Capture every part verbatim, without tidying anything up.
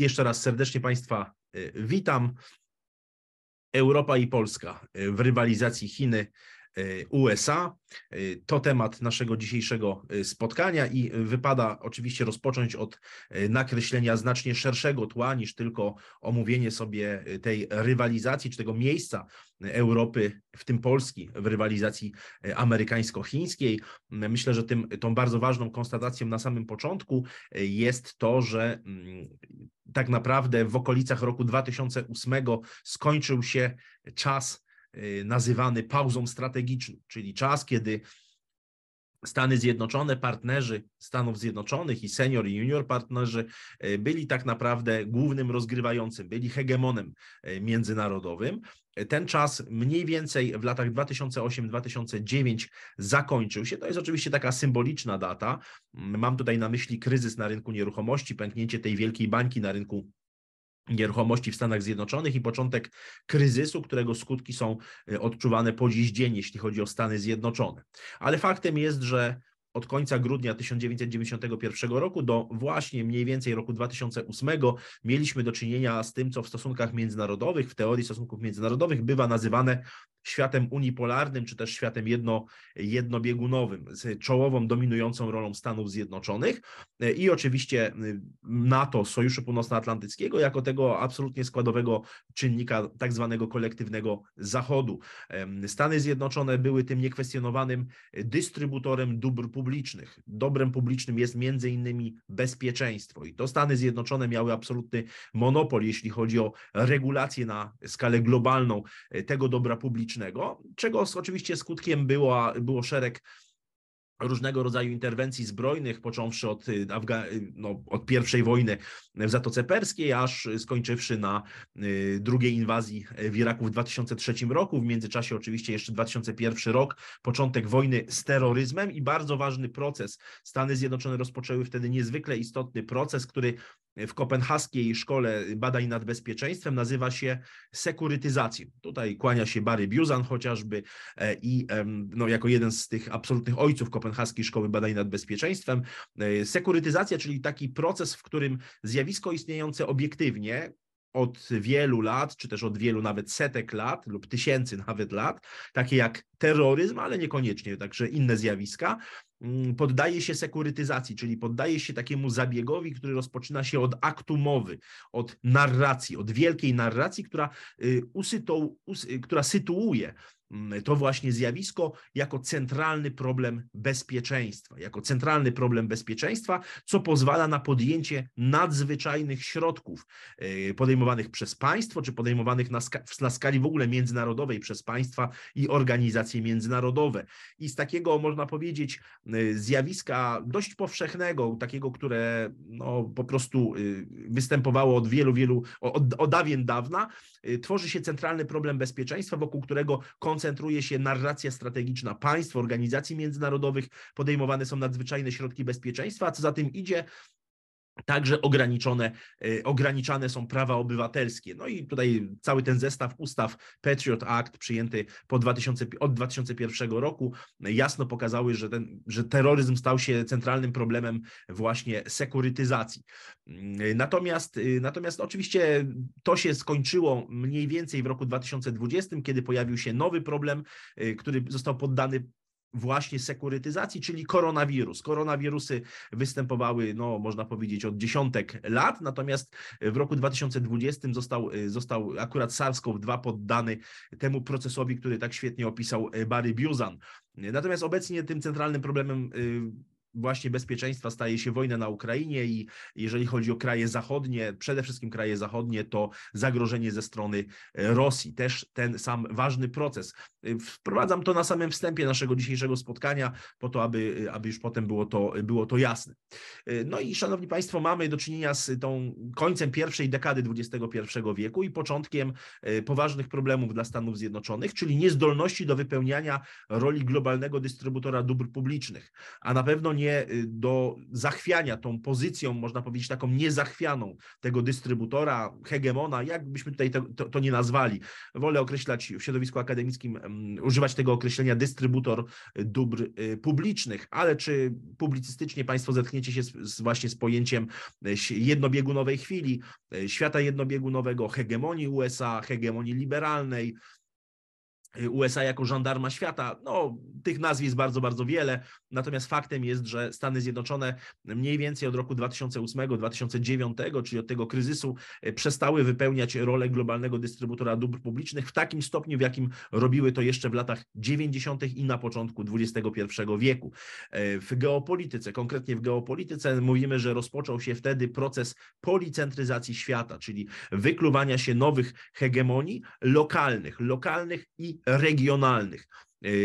Jeszcze raz serdecznie Państwa witam. Europa i Polska w rywalizacji Chiny U S A. To temat naszego dzisiejszego spotkania i wypada oczywiście rozpocząć od nakreślenia znacznie szerszego tła niż tylko omówienie sobie tej rywalizacji, czy tego miejsca Europy, w tym Polski, w rywalizacji amerykańsko-chińskiej. Myślę, że tym, tą bardzo ważną konstatacją na samym początku jest to, że tak naprawdę w okolicach roku dwa tysiące ósmego skończył się czas nazywany pauzą strategiczną, czyli czas, kiedy Stany Zjednoczone, partnerzy Stanów Zjednoczonych i senior i junior partnerzy byli tak naprawdę głównym rozgrywającym, byli hegemonem międzynarodowym. Ten czas mniej więcej w latach dwa tysiące ósmym do dwa tysiące dziewiątego zakończył się. To jest oczywiście taka symboliczna data. Mam tutaj na myśli kryzys na rynku nieruchomości, pęknięcie tej wielkiej bańki na rynku nieruchomości w Stanach Zjednoczonych i początek kryzysu, którego skutki są odczuwane po dziś dzień, jeśli chodzi o Stany Zjednoczone. Ale faktem jest, że od końca grudnia tysiąc dziewięćset dziewięćdziesiątego pierwszego roku do właśnie mniej więcej roku dwa tysiące ósmego mieliśmy do czynienia z tym, co w stosunkach międzynarodowych, w teorii stosunków międzynarodowych bywa nazywane światem unipolarnym, czy też światem jedno, jednobiegunowym, z czołową, dominującą rolą Stanów Zjednoczonych i oczywiście NATO, Sojuszu Północnoatlantyckiego, jako tego absolutnie składowego czynnika tak zwanego kolektywnego Zachodu. Stany Zjednoczone były tym niekwestionowanym dystrybutorem dóbr publicznych. Dobrem publicznym jest między innymi bezpieczeństwo i to Stany Zjednoczone miały absolutny monopol, jeśli chodzi o regulację na skalę globalną tego dobra publicznego, czego oczywiście skutkiem było, było szereg różnego rodzaju interwencji zbrojnych, począwszy od, Afga- no, od pierwszej wojny w Zatoce Perskiej, aż skończywszy na drugiej inwazji w Iraku w dwa tysiące trzecim roku, w międzyczasie oczywiście jeszcze dwa tysiące pierwszy rok, początek wojny z terroryzmem i bardzo ważny proces. Stany Zjednoczone rozpoczęły wtedy niezwykle istotny proces, który w kopenhaskiej szkole badań nad bezpieczeństwem nazywa się sekurytyzacją. Tutaj kłania się Barry Buzan chociażby i no, jako jeden z tych absolutnych ojców kopenhaskiej szkoły badań nad bezpieczeństwem. Sekurytyzacja, czyli taki proces, w którym zjawisko istniejące obiektywnie od wielu lat, czy też od wielu nawet setek lat lub tysięcy nawet lat, takie jak terroryzm, ale niekoniecznie, także inne zjawiska, poddaje się sekurytyzacji, czyli poddaje się takiemu zabiegowi, który rozpoczyna się od aktu mowy, od narracji, od wielkiej narracji, która, usytu, usy, która sytuuje to właśnie zjawisko jako centralny problem bezpieczeństwa, jako centralny problem bezpieczeństwa, co pozwala na podjęcie nadzwyczajnych środków podejmowanych przez państwo, czy podejmowanych na, ska- na skali w ogóle międzynarodowej przez państwa i organizacje międzynarodowe. I z takiego, można powiedzieć, zjawiska dość powszechnego, takiego, które no, po prostu występowało od wielu, wielu, od, od dawien dawna, tworzy się centralny problem bezpieczeństwa, wokół którego koncentruje się narracja strategiczna państw, organizacji międzynarodowych, podejmowane są nadzwyczajne środki bezpieczeństwa, a co za tym idzie, także ograniczone, ograniczane są prawa obywatelskie. No i tutaj cały ten zestaw ustaw Patriot Act przyjęty po dwa tysiące, od dwa tysiące pierwszego roku jasno pokazały, że, ten, że terroryzm stał się centralnym problemem właśnie sekurytyzacji. Natomiast, natomiast oczywiście to się skończyło mniej więcej w roku dwa tysiące dwudziestym, kiedy pojawił się nowy problem, który został poddany właśnie sekurytyzacji, czyli koronawirus. Koronawirusy występowały, no, można powiedzieć, od dziesiątek lat, natomiast w roku dwa tysiące dwudziestym został, został akurat SARS-CoV dwa poddany temu procesowi, który tak świetnie opisał Barry Buzan. Natomiast obecnie tym centralnym problemem właśnie bezpieczeństwa staje się wojna na Ukrainie i jeżeli chodzi o kraje zachodnie, przede wszystkim kraje zachodnie, to zagrożenie ze strony Rosji. Też ten sam ważny proces. Wprowadzam to na samym wstępie naszego dzisiejszego spotkania, po to, aby, aby już potem było to, było to jasne. No i szanowni Państwo, mamy do czynienia z tą końcem pierwszej dekady dwudziestego pierwszego wieku i początkiem poważnych problemów dla Stanów Zjednoczonych, czyli niezdolności do wypełniania roli globalnego dystrybutora dóbr publicznych, a na pewno nie dążenie do zachwiania tą pozycją, można powiedzieć taką niezachwianą tego dystrybutora, hegemona, jakbyśmy tutaj to, to, to nie nazwali. Wolę określać w środowisku akademickim, um, używać tego określenia dystrybutor dóbr publicznych, ale czy publicystycznie Państwo zetkniecie się z, z właśnie z pojęciem jednobiegunowej chwili, świata jednobiegunowego, hegemonii U S A, hegemonii liberalnej, U S A jako żandarma świata. No, tych nazw jest bardzo, bardzo wiele, natomiast faktem jest, że Stany Zjednoczone mniej więcej od roku dwa tysiące ósmego do dwa tysiące dziewiątego, czyli od tego kryzysu, przestały wypełniać rolę globalnego dystrybutora dóbr publicznych w takim stopniu, w jakim robiły to jeszcze w latach dziewięćdziesiątych i na początku dwudziestego pierwszego wieku. W geopolityce, konkretnie w geopolityce mówimy, że rozpoczął się wtedy proces policentryzacji świata, czyli wykluwania się nowych hegemonii lokalnych, lokalnych i regionalnych.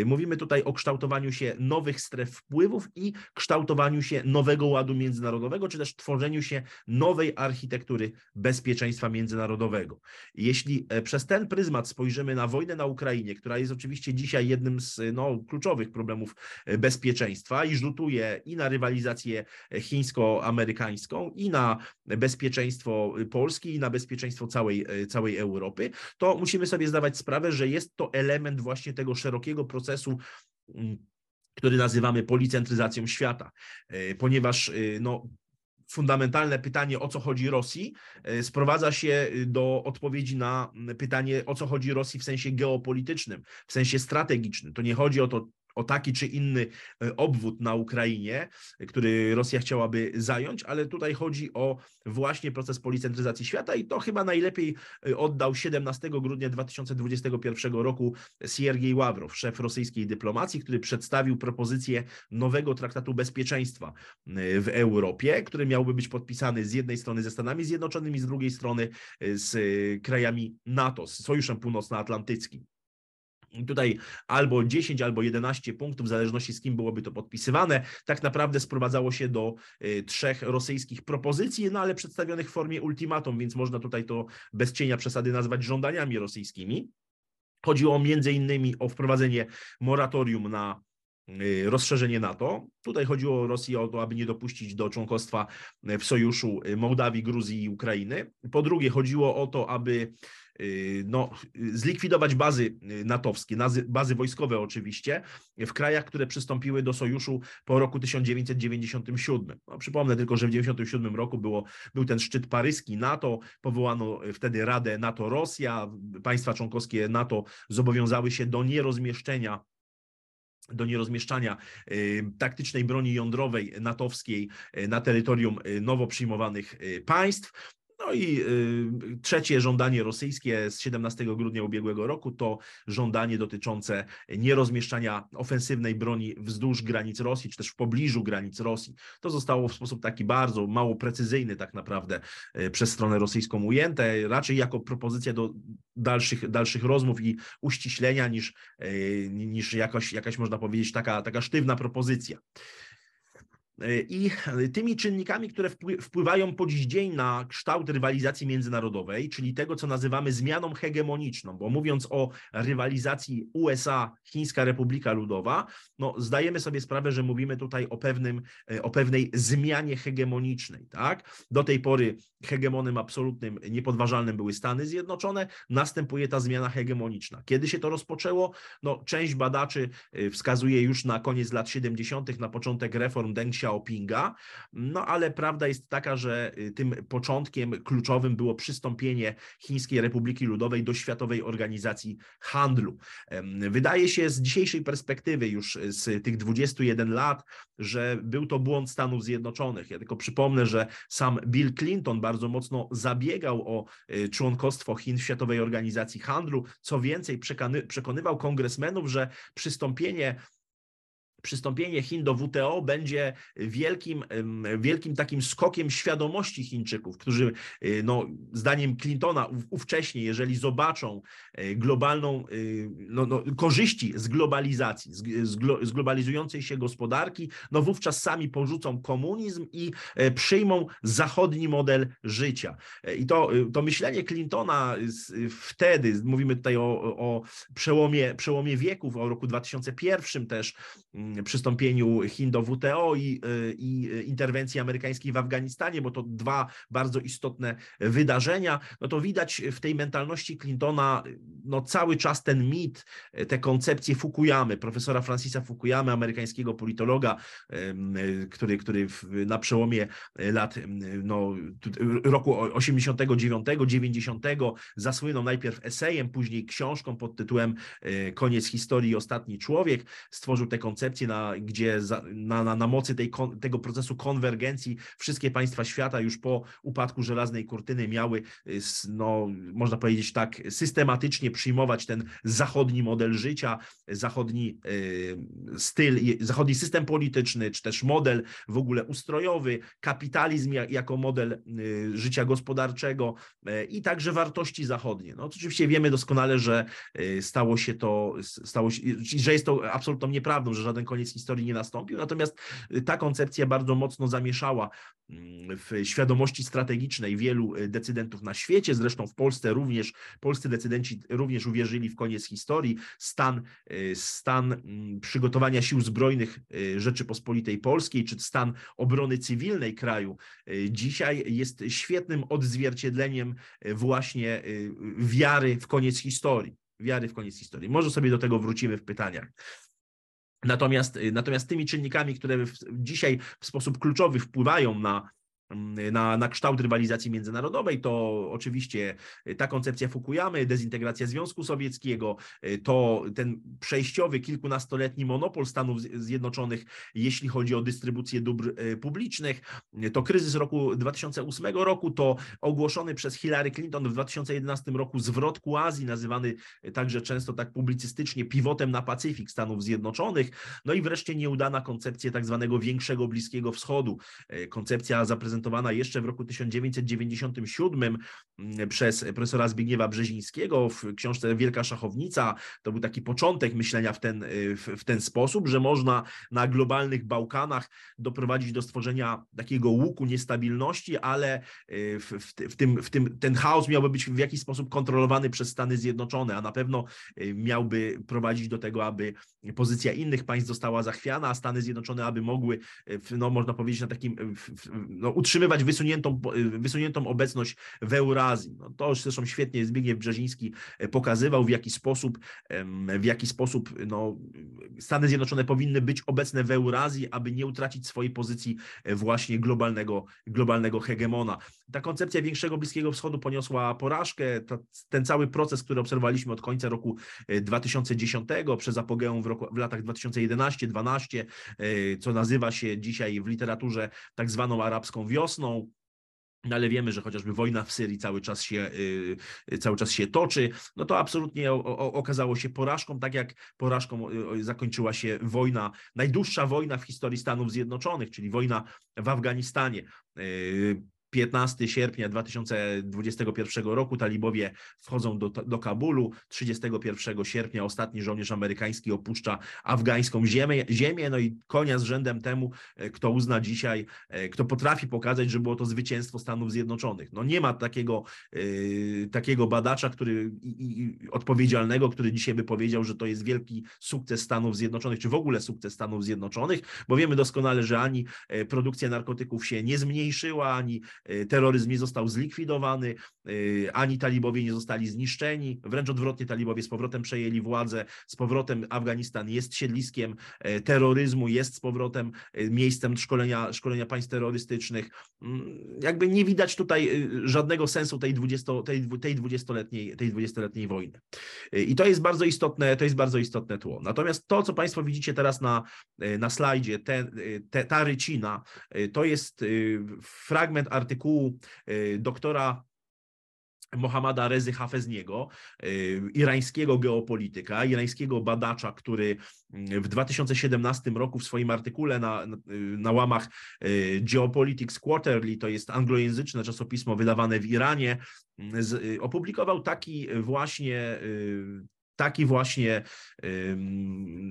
Mówimy tutaj o kształtowaniu się nowych stref wpływów i kształtowaniu się nowego ładu międzynarodowego, czy też tworzeniu się nowej architektury bezpieczeństwa międzynarodowego. Jeśli przez ten pryzmat spojrzymy na wojnę na Ukrainie, która jest oczywiście dzisiaj jednym z no, kluczowych problemów bezpieczeństwa i rzutuje i na rywalizację chińsko-amerykańską, i na bezpieczeństwo Polski, i na bezpieczeństwo całej, całej Europy, to musimy sobie zdawać sprawę, że jest to element właśnie tego szerokiego procesu, który nazywamy policentryzacją świata, ponieważ no, fundamentalne pytanie, o co chodzi Rosji, sprowadza się do odpowiedzi na pytanie, o co chodzi Rosji w sensie geopolitycznym, w sensie strategicznym. To nie chodzi o to, o taki czy inny obwód na Ukrainie, który Rosja chciałaby zająć, ale tutaj chodzi o właśnie proces policentryzacji świata i to chyba najlepiej oddał siedemnastego grudnia dwa tysiące dwudziestego pierwszego roku Siergiej Ławrow, szef rosyjskiej dyplomacji, który przedstawił propozycję nowego traktatu bezpieczeństwa w Europie, który miałby być podpisany z jednej strony ze Stanami Zjednoczonymi, z drugiej strony z krajami NATO, z Sojuszem Północnoatlantyckim. I tutaj albo dziesięć, albo jedenaście punktów, w zależności z kim byłoby to podpisywane, tak naprawdę sprowadzało się do trzech rosyjskich propozycji, no ale przedstawionych w formie ultimatum, więc można tutaj to bez cienia przesady nazwać żądaniami rosyjskimi. Chodziło między innymi o wprowadzenie moratorium na rozszerzenie NATO. Tutaj chodziło o Rosję o to, aby nie dopuścić do członkostwa w sojuszu Mołdawii, Gruzji i Ukrainy. Po drugie, chodziło o to, aby no, zlikwidować bazy natowskie, bazy wojskowe oczywiście, w krajach, które przystąpiły do sojuszu po roku tysiąc dziewięćset dziewięćdziesiątym siódmym. No, przypomnę tylko, że w tysiąc dziewięćset dziewięćdziesiątym siódmym roku było, był ten szczyt paryski NATO, powołano wtedy Radę NATO-Rosja, państwa członkowskie NATO zobowiązały się do nierozmieszczenia do nierozmieszczania taktycznej broni jądrowej natowskiej na terytorium nowo przyjmowanych państw. No i trzecie żądanie rosyjskie z siedemnastego grudnia ubiegłego roku to żądanie dotyczące nierozmieszczania ofensywnej broni wzdłuż granic Rosji, czy też w pobliżu granic Rosji. To zostało w sposób taki bardzo mało precyzyjny tak naprawdę przez stronę rosyjską ujęte, raczej jako propozycja do dalszych, dalszych rozmów i uściślenia niż, niż jakoś, jakaś, można powiedzieć, taka, taka sztywna propozycja. I tymi czynnikami, które wpływają po dziś dzień na kształt rywalizacji międzynarodowej, czyli tego, co nazywamy zmianą hegemoniczną, bo mówiąc o rywalizacji U S A, Chińska Republika Ludowa, no zdajemy sobie sprawę, że mówimy tutaj o, pewnym, o pewnej zmianie hegemonicznej, tak? Do tej pory hegemonem absolutnym, niepodważalnym były Stany Zjednoczone, następuje ta zmiana hegemoniczna. Kiedy się to rozpoczęło? No, część badaczy wskazuje już na koniec lat siedemdziesiątych, na początek reform Deng Xiaopinga, Xiaopinga, no ale prawda jest taka, że tym początkiem kluczowym było przystąpienie Chińskiej Republiki Ludowej do Światowej Organizacji Handlu. Wydaje się z dzisiejszej perspektywy już z tych dwudziestu jeden lat, że był to błąd Stanów Zjednoczonych. Ja tylko przypomnę, że sam Bill Clinton bardzo mocno zabiegał o członkostwo Chin w Światowej Organizacji Handlu. Co więcej, przekonywał kongresmenów, że przystąpienie Przystąpienie Chin do W T O będzie wielkim, wielkim takim skokiem świadomości Chińczyków, którzy, no, zdaniem Clintona, ówcześnie, jeżeli zobaczą globalną, no, no, korzyści z globalizacji, z, glo, z globalizującej się gospodarki, no wówczas sami porzucą komunizm i przyjmą zachodni model życia. I to, to myślenie Clintona wtedy, mówimy tutaj o, o przełomie, przełomie wieków, o roku dwa tysiące pierwszym też, przystąpieniu Chin do W T O i, i interwencji amerykańskiej w Afganistanie, bo to dwa bardzo istotne wydarzenia, no to widać w tej mentalności Clintona no cały czas ten mit, te koncepcje Fukuyamy, profesora Francisa Fukuyamy, amerykańskiego politologa, który, który na przełomie lat no, roku osiemdziesiątego dziewiątego do dziewięćdziesiątego zasłynął najpierw esejem, później książką pod tytułem Koniec historii i ostatni człowiek. Stworzył te koncepcje, na, gdzie za, na, na, na mocy tej, tego procesu konwergencji wszystkie państwa świata już po upadku żelaznej kurtyny miały, no, można powiedzieć tak, systematycznie przyjmować ten zachodni model życia, zachodni styl, zachodni system polityczny, czy też model w ogóle ustrojowy, kapitalizm jako model życia gospodarczego i także wartości zachodnie. No, oczywiście wiemy doskonale, że stało się to, stało się, że jest to absolutną nieprawdą, że żaden koniec historii nie nastąpił, natomiast ta koncepcja bardzo mocno zamieszała w świadomości strategicznej wielu decydentów na świecie, zresztą w Polsce również, polscy decydenci również uwierzyli w koniec historii. Stan, stan przygotowania sił zbrojnych Rzeczypospolitej Polskiej, czy stan obrony cywilnej kraju dzisiaj jest świetnym odzwierciedleniem właśnie wiary w koniec historii. Wiary w koniec historii. Może sobie do tego wrócimy w pytaniach. Natomiast, natomiast tymi czynnikami, które w, dzisiaj w sposób kluczowy wpływają na Na, na kształt rywalizacji międzynarodowej, to oczywiście ta koncepcja Fukuyamy, dezintegracja Związku Sowieckiego, to ten przejściowy, kilkunastoletni monopol Stanów Zjednoczonych, jeśli chodzi o dystrybucję dóbr publicznych, to kryzys roku dwa tysiące ósmego roku, to ogłoszony przez Hillary Clinton w dwa tysiące jedenastym roku zwrot ku Azji, nazywany także często tak publicystycznie pivotem na Pacyfik Stanów Zjednoczonych, no i wreszcie nieudana koncepcja tak zwanego większego Bliskiego Wschodu, koncepcja zaprezentowana jeszcze w roku tysiąc dziewięćset dziewięćdziesiątym siódmym przez profesora Zbigniewa Brzezińskiego w książce Wielka Szachownica. To był taki początek myślenia w ten, w ten sposób, że można na globalnych Bałkanach doprowadzić do stworzenia takiego łuku niestabilności, ale w, w, w tym, w tym, ten chaos miałby być w jakiś sposób kontrolowany przez Stany Zjednoczone, a na pewno miałby prowadzić do tego, aby pozycja innych państw została zachwiana, a Stany Zjednoczone aby mogły, no, można powiedzieć, na takim no, utrzymywać wysuniętą, wysuniętą obecność w Eurazji. No to zresztą świetnie Zbigniew Brzeziński pokazywał, w jaki sposób, w jaki sposób no, Stany Zjednoczone powinny być obecne w Eurazji, aby nie utracić swojej pozycji właśnie globalnego, globalnego hegemona. Ta koncepcja większego Bliskiego Wschodu poniosła porażkę. Ta, ten cały proces, który obserwowaliśmy od końca roku dwa tysiące dziesiątego przez apogeum w, roku, w latach dwa tysiące jedenastym dwa tysiące dwunastym, co nazywa się dzisiaj w literaturze tak zwaną arabską wiosną, no ale wiemy, że chociażby wojna w Syrii cały czas się, cały czas się toczy, no to absolutnie o, o, okazało się porażką, tak jak porażką zakończyła się wojna, najdłuższa wojna w historii Stanów Zjednoczonych, czyli wojna w Afganistanie. piętnastego sierpnia dwa tysiące dwudziestego pierwszego roku talibowie wchodzą do, do Kabulu, trzydziestego pierwszego sierpnia ostatni żołnierz amerykański opuszcza afgańską ziemię, ziemię, no i konia z rzędem temu, kto uzna dzisiaj, kto potrafi pokazać, że było to zwycięstwo Stanów Zjednoczonych. No nie ma takiego, yy, takiego badacza, który i, i odpowiedzialnego, który dzisiaj by powiedział, że to jest wielki sukces Stanów Zjednoczonych, czy w ogóle sukces Stanów Zjednoczonych, bo wiemy doskonale, że ani produkcja narkotyków się nie zmniejszyła, ani terroryzm nie został zlikwidowany, ani talibowie nie zostali zniszczeni, wręcz odwrotnie, talibowie z powrotem przejęli władzę, z powrotem Afganistan jest siedliskiem terroryzmu, jest z powrotem miejscem szkolenia, szkolenia państw terrorystycznych. Jakby nie widać tutaj żadnego sensu tej dwudziestoletniej tej dwudziestoletniej wojny. I to jest bardzo istotne, to jest bardzo istotne tło. Natomiast to, co Państwo widzicie teraz na, na slajdzie, te, te, ta rycina, to jest fragment artykułu doktora Mohammada Rezy Hafezniego, irańskiego geopolityka, irańskiego badacza, który w dwa tysiące siedemnastym roku w swoim artykule na, na łamach Geopolitics Quarterly, to jest anglojęzyczne czasopismo wydawane w Iranie, z, opublikował taki właśnie Taki właśnie,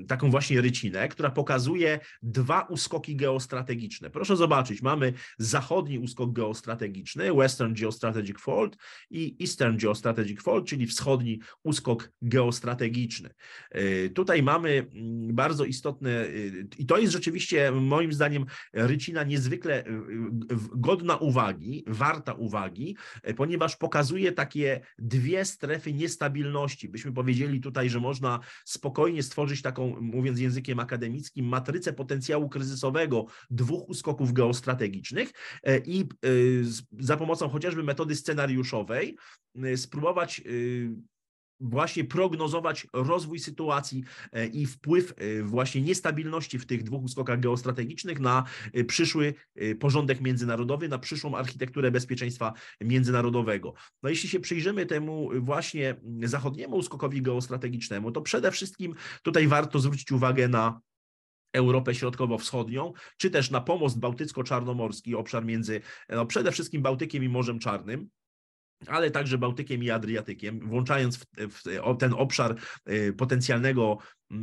taką właśnie rycinę, która pokazuje dwa uskoki geostrategiczne. Proszę zobaczyć, mamy zachodni uskok geostrategiczny, Western Geostrategic Fold i Eastern Geostrategic Fold, czyli wschodni uskok geostrategiczny. Tutaj mamy bardzo istotne i to jest rzeczywiście moim zdaniem rycina niezwykle godna uwagi, warta uwagi, ponieważ pokazuje takie dwie strefy niestabilności. Byśmy powiedzieli tutaj, że można spokojnie stworzyć taką, mówiąc językiem akademickim, matrycę potencjału kryzysowego dwóch uskoków geostrategicznych i za pomocą chociażby metody scenariuszowej spróbować właśnie prognozować rozwój sytuacji i wpływ właśnie niestabilności w tych dwóch uskokach geostrategicznych na przyszły porządek międzynarodowy, na przyszłą architekturę bezpieczeństwa międzynarodowego. No jeśli się przyjrzymy temu właśnie zachodniemu uskokowi geostrategicznemu, to przede wszystkim tutaj warto zwrócić uwagę na Europę Środkowo-Wschodnią, czy też na pomost bałtycko-czarnomorski, obszar między no, przede wszystkim Bałtykiem i Morzem Czarnym, ale także Bałtykiem i Adriatykiem, włączając w, w ten obszar potencjalnego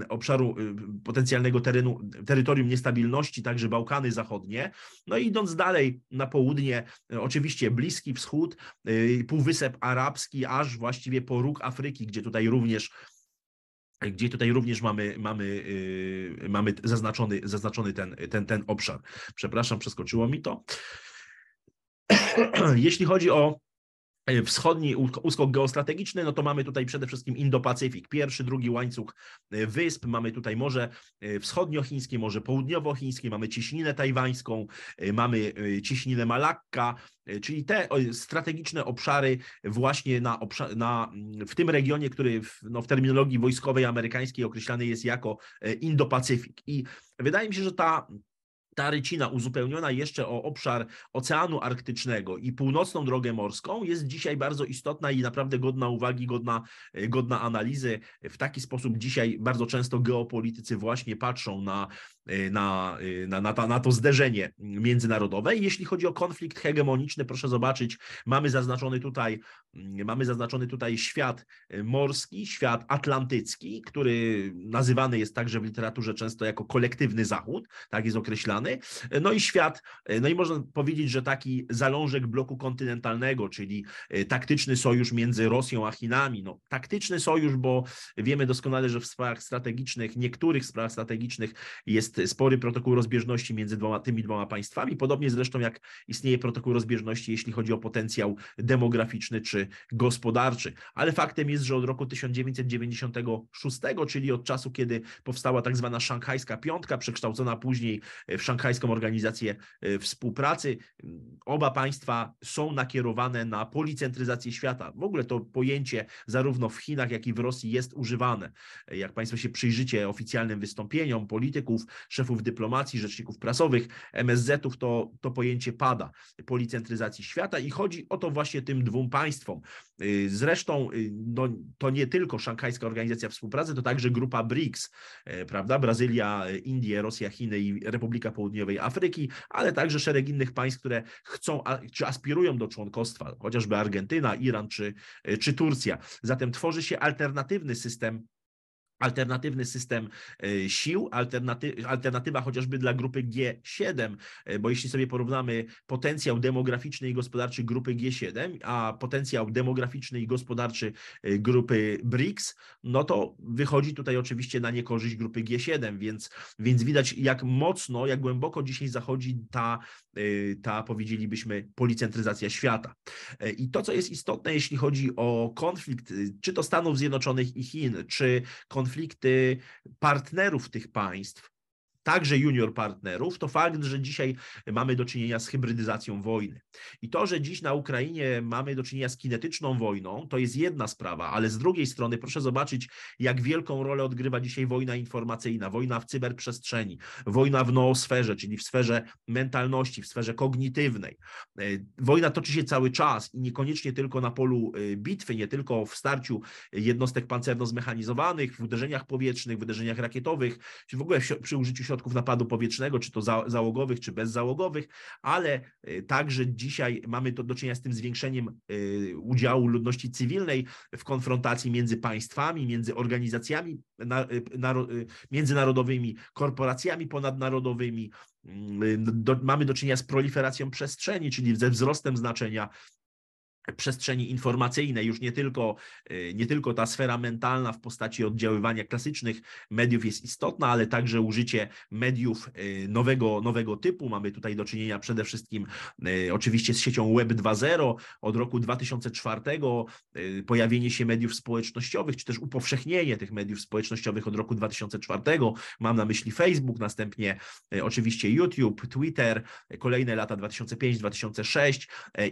obszaru, potencjalnego terenu, terytorium niestabilności, także Bałkany Zachodnie. No i idąc dalej na południe, oczywiście Bliski Wschód, Półwysep Arabski, aż właściwie po róg Afryki, gdzie tutaj również gdzie tutaj również mamy, mamy, yy, mamy zaznaczony, zaznaczony ten, ten, ten obszar. Przepraszam, przeskoczyło mi to. Jeśli chodzi o wschodni uskok geostrategiczny, no to mamy tutaj przede wszystkim Indo-Pacyfik, pierwszy, drugi łańcuch wysp, mamy tutaj Morze Wschodniochińskie, Morze Południowochińskie, mamy Cieśninę Tajwańską, mamy Cieśninę Malakka, czyli te strategiczne obszary właśnie na, obszar, na, w tym regionie, który w, no, w terminologii wojskowej amerykańskiej określany jest jako Indo-Pacyfik. I wydaje mi się, że ta Ta rycina uzupełniona jeszcze o obszar Oceanu Arktycznego i północną drogę morską jest dzisiaj bardzo istotna i naprawdę godna uwagi, godna, godna analizy. W taki sposób dzisiaj bardzo często geopolitycy właśnie patrzą na, na, na, na, ta, na to zderzenie międzynarodowe. Jeśli chodzi o konflikt hegemoniczny, proszę zobaczyć, mamy zaznaczony tutaj, mamy zaznaczony tutaj świat morski, świat atlantycki, który nazywany jest także w literaturze często jako kolektywny Zachód, tak jest określany. No i świat, no i można powiedzieć, że taki zalążek bloku kontynentalnego, czyli taktyczny sojusz między Rosją a Chinami. No, taktyczny sojusz, bo wiemy doskonale, że w sprawach strategicznych, niektórych sprawach strategicznych jest spory protokół rozbieżności między dwoma, tymi dwoma państwami, podobnie zresztą jak istnieje protokół rozbieżności, jeśli chodzi o potencjał demograficzny czy gospodarczy. Ale faktem jest, że od roku tysiąc dziewięćset dziewięćdziesiątego szóstego, czyli od czasu, kiedy powstała tak zwana Szanghajska Piątka, przekształcona później w Szanghajską Organizację Współpracy. Oba państwa są nakierowane na policentryzację świata. W ogóle to pojęcie zarówno w Chinach, jak i w Rosji jest używane. Jak Państwo się przyjrzycie oficjalnym wystąpieniom polityków, szefów dyplomacji, rzeczników prasowych, M S Z-ów, to, to pojęcie pada. Policentryzacji świata i chodzi o to właśnie tym dwóm państwom. Zresztą no, to nie tylko Szanghajska Organizacja Współpracy, to także grupa briks, prawda? Brazylia, Indie, Rosja, Chiny i Republika Południowej Afryki, ale także szereg innych państw, które chcą czy aspirują do członkostwa, chociażby Argentyna, Iran czy, czy Turcja. Zatem tworzy się alternatywny system alternatywny system sił, alternaty, alternatywa chociażby dla grupy G siedem, bo jeśli sobie porównamy potencjał demograficzny i gospodarczy grupy G siedem, a potencjał demograficzny i gospodarczy grupy briks, no to wychodzi tutaj oczywiście na niekorzyść grupy G siedem, więc, więc widać jak mocno, jak głęboko dzisiaj zachodzi ta, ta powiedzielibyśmy policentryzacja świata. I to, co jest istotne, jeśli chodzi o konflikt, czy to Stanów Zjednoczonych i Chin, czy konflikt konflikty partnerów tych państw, także junior partnerów, to fakt, że dzisiaj mamy do czynienia z hybrydyzacją wojny. I to, że dziś na Ukrainie mamy do czynienia z kinetyczną wojną, to jest jedna sprawa, ale z drugiej strony proszę zobaczyć, jak wielką rolę odgrywa dzisiaj wojna informacyjna, wojna w cyberprzestrzeni, wojna w noosferze, czyli w sferze mentalności, w sferze kognitywnej. Wojna toczy się cały czas i niekoniecznie tylko na polu bitwy, nie tylko w starciu jednostek pancerno-zmechanizowanych, w uderzeniach powietrznych, w uderzeniach rakietowych, czy w ogóle przy użyciu środków środków napadu powietrznego, czy to załogowych, czy bezzałogowych, ale także dzisiaj mamy to do czynienia z tym zwiększeniem udziału ludności cywilnej w konfrontacji między państwami, między organizacjami międzynarodowymi, korporacjami ponadnarodowymi. Mamy do czynienia z proliferacją przestrzeni, czyli ze wzrostem znaczenia przestrzeni informacyjnej, już nie tylko, nie tylko ta sfera mentalna w postaci oddziaływania klasycznych mediów jest istotna, ale także użycie mediów nowego, nowego typu. Mamy tutaj do czynienia przede wszystkim oczywiście z siecią Web dwa zero. Od roku dwa tysiące czwartego pojawienie się mediów społecznościowych, czy też upowszechnienie tych mediów społecznościowych od roku dwa tysiące czwartego. Mam na myśli Facebook, następnie oczywiście YouTube, Twitter, kolejne lata dwa tysiące piąty do dwa tysiące szóstego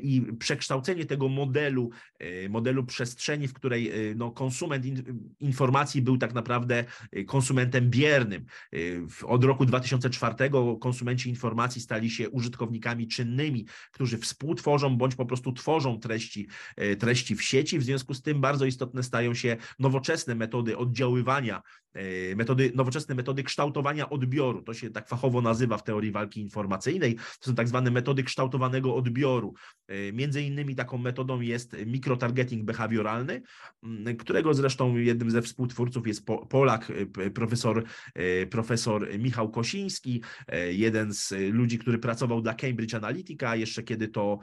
i przekształcenie tego modelu, modelu przestrzeni, w której no, konsument informacji był tak naprawdę konsumentem biernym. Od roku dwa tysiące czwartego konsumenci informacji stali się użytkownikami czynnymi, którzy współtworzą bądź po prostu tworzą treści, treści w sieci. W związku z tym bardzo istotne stają się nowoczesne metody oddziaływania, metody, nowoczesne metody kształtowania odbioru. To się tak fachowo nazywa w teorii walki informacyjnej. To są tak zwane metody kształtowanego odbioru. Między innymi taką metodą jest mikrotargeting behawioralny, którego zresztą jednym ze współtwórców jest Polak, profesor, profesor Michał Kosiński, jeden z ludzi, który pracował dla Cambridge Analytica, jeszcze kiedy to,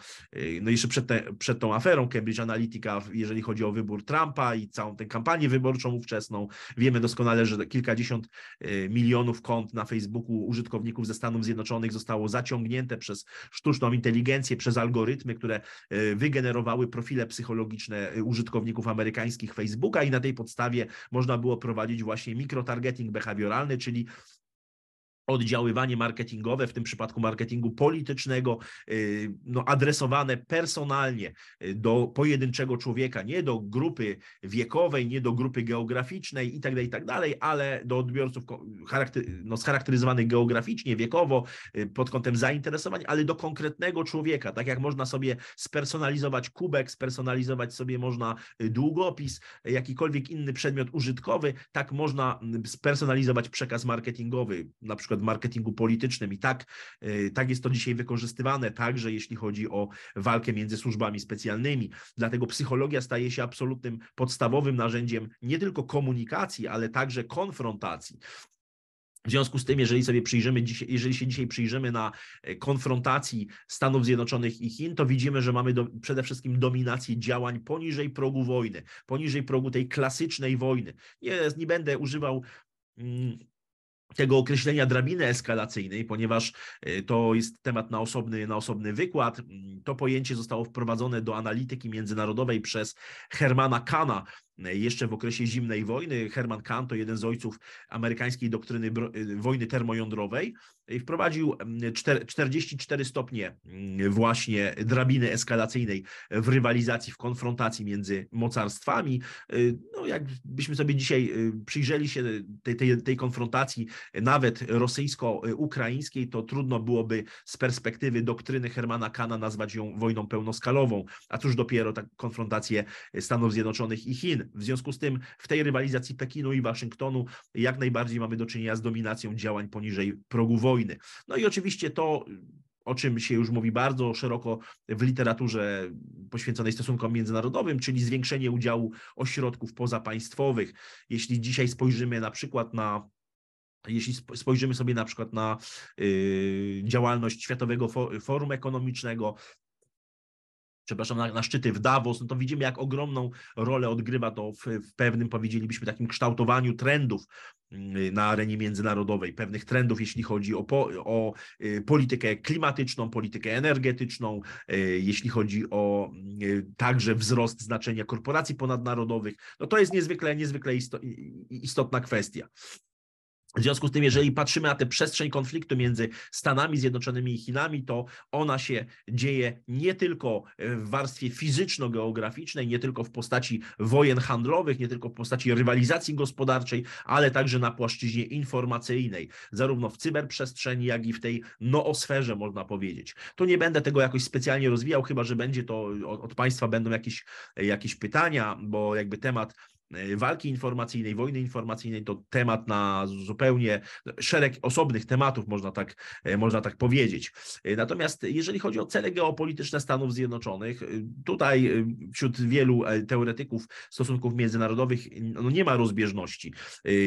no jeszcze przed, te, przed tą aferą Cambridge Analytica, jeżeli chodzi o wybór Trumpa i całą tę kampanię wyborczą ówczesną. Wiemy doskonale, że kilkadziesiąt milionów kont na Facebooku użytkowników ze Stanów Zjednoczonych zostało zaciągnięte przez sztuczną inteligencję, przez algorytmy, które wygenerowały profile psychologiczne użytkowników amerykańskich Facebooka i na tej podstawie można było prowadzić właśnie mikrotargeting behawioralny, czyli oddziaływanie marketingowe, w tym przypadku marketingu politycznego, no, adresowane personalnie do pojedynczego człowieka, nie do grupy wiekowej, nie do grupy geograficznej i tak dalej, i tak dalej, ale do odbiorców no, scharakteryzowanych geograficznie, wiekowo, pod kątem zainteresowań, ale do konkretnego człowieka. Tak jak można sobie spersonalizować kubek, spersonalizować sobie można długopis, jakikolwiek inny przedmiot użytkowy, tak można spersonalizować przekaz marketingowy, na przykład w marketingu politycznym i tak, tak jest to dzisiaj wykorzystywane, także jeśli chodzi o walkę między służbami specjalnymi. Dlatego psychologia staje się absolutnym podstawowym narzędziem nie tylko komunikacji, ale także konfrontacji. W związku z tym, jeżeli sobie przyjrzymy, jeżeli się dzisiaj przyjrzymy na konfrontacji Stanów Zjednoczonych i Chin, to widzimy, że mamy do, przede wszystkim dominację działań poniżej progu wojny, poniżej progu tej klasycznej wojny. Nie, nie będę używał mm, tego określenia drabiny eskalacyjnej, ponieważ to jest temat na osobny, na osobny wykład. To pojęcie zostało wprowadzone do analityki międzynarodowej przez Hermana Kahna jeszcze w okresie zimnej wojny. Herman Kahn to jeden z ojców amerykańskiej doktryny wojny termojądrowej i wprowadził czterdzieści cztery stopnie właśnie drabiny eskalacyjnej w rywalizacji, w konfrontacji między mocarstwami. No jakbyśmy sobie dzisiaj przyjrzeli się tej, tej, tej konfrontacji nawet rosyjsko-ukraińskiej, to trudno byłoby z perspektywy doktryny Hermana Kahna nazwać ją wojną pełnoskalową, a cóż dopiero tak konfrontację Stanów Zjednoczonych i Chin. W związku z tym w tej rywalizacji Pekinu i Waszyngtonu jak najbardziej mamy do czynienia z dominacją działań poniżej progu wojny. No i oczywiście to, o czym się już mówi bardzo szeroko w literaturze poświęconej stosunkom międzynarodowym, czyli zwiększenie udziału ośrodków pozapaństwowych. Jeśli dzisiaj spojrzymy na przykład na Jeśli spojrzymy sobie na przykład na yy, działalność Światowego Forum Ekonomicznego, przepraszam, na, na szczyty w Davos, no to widzimy, jak ogromną rolę odgrywa to w, w pewnym, powiedzielibyśmy, takim kształtowaniu trendów na arenie międzynarodowej, pewnych trendów, jeśli chodzi o, po, o politykę klimatyczną, politykę energetyczną, jeśli chodzi o także wzrost znaczenia korporacji ponadnarodowych. No to jest niezwykle, niezwykle istotna kwestia. W związku z tym, jeżeli patrzymy na tę przestrzeń konfliktu między Stanami Zjednoczonymi i Chinami, to ona się dzieje nie tylko w warstwie fizyczno-geograficznej, nie tylko w postaci wojen handlowych, nie tylko w postaci rywalizacji gospodarczej, ale także na płaszczyźnie informacyjnej, zarówno w cyberprzestrzeni, jak i w tej noosferze, można powiedzieć. Tu nie będę tego jakoś specjalnie rozwijał, chyba że będzie to, od Państwa będą jakieś, jakieś pytania, bo jakby temat walki informacyjnej, wojny informacyjnej, to temat na zupełnie szereg osobnych tematów, można tak, można tak powiedzieć. Natomiast jeżeli chodzi o cele geopolityczne Stanów Zjednoczonych, tutaj wśród wielu teoretyków stosunków międzynarodowych no nie ma rozbieżności,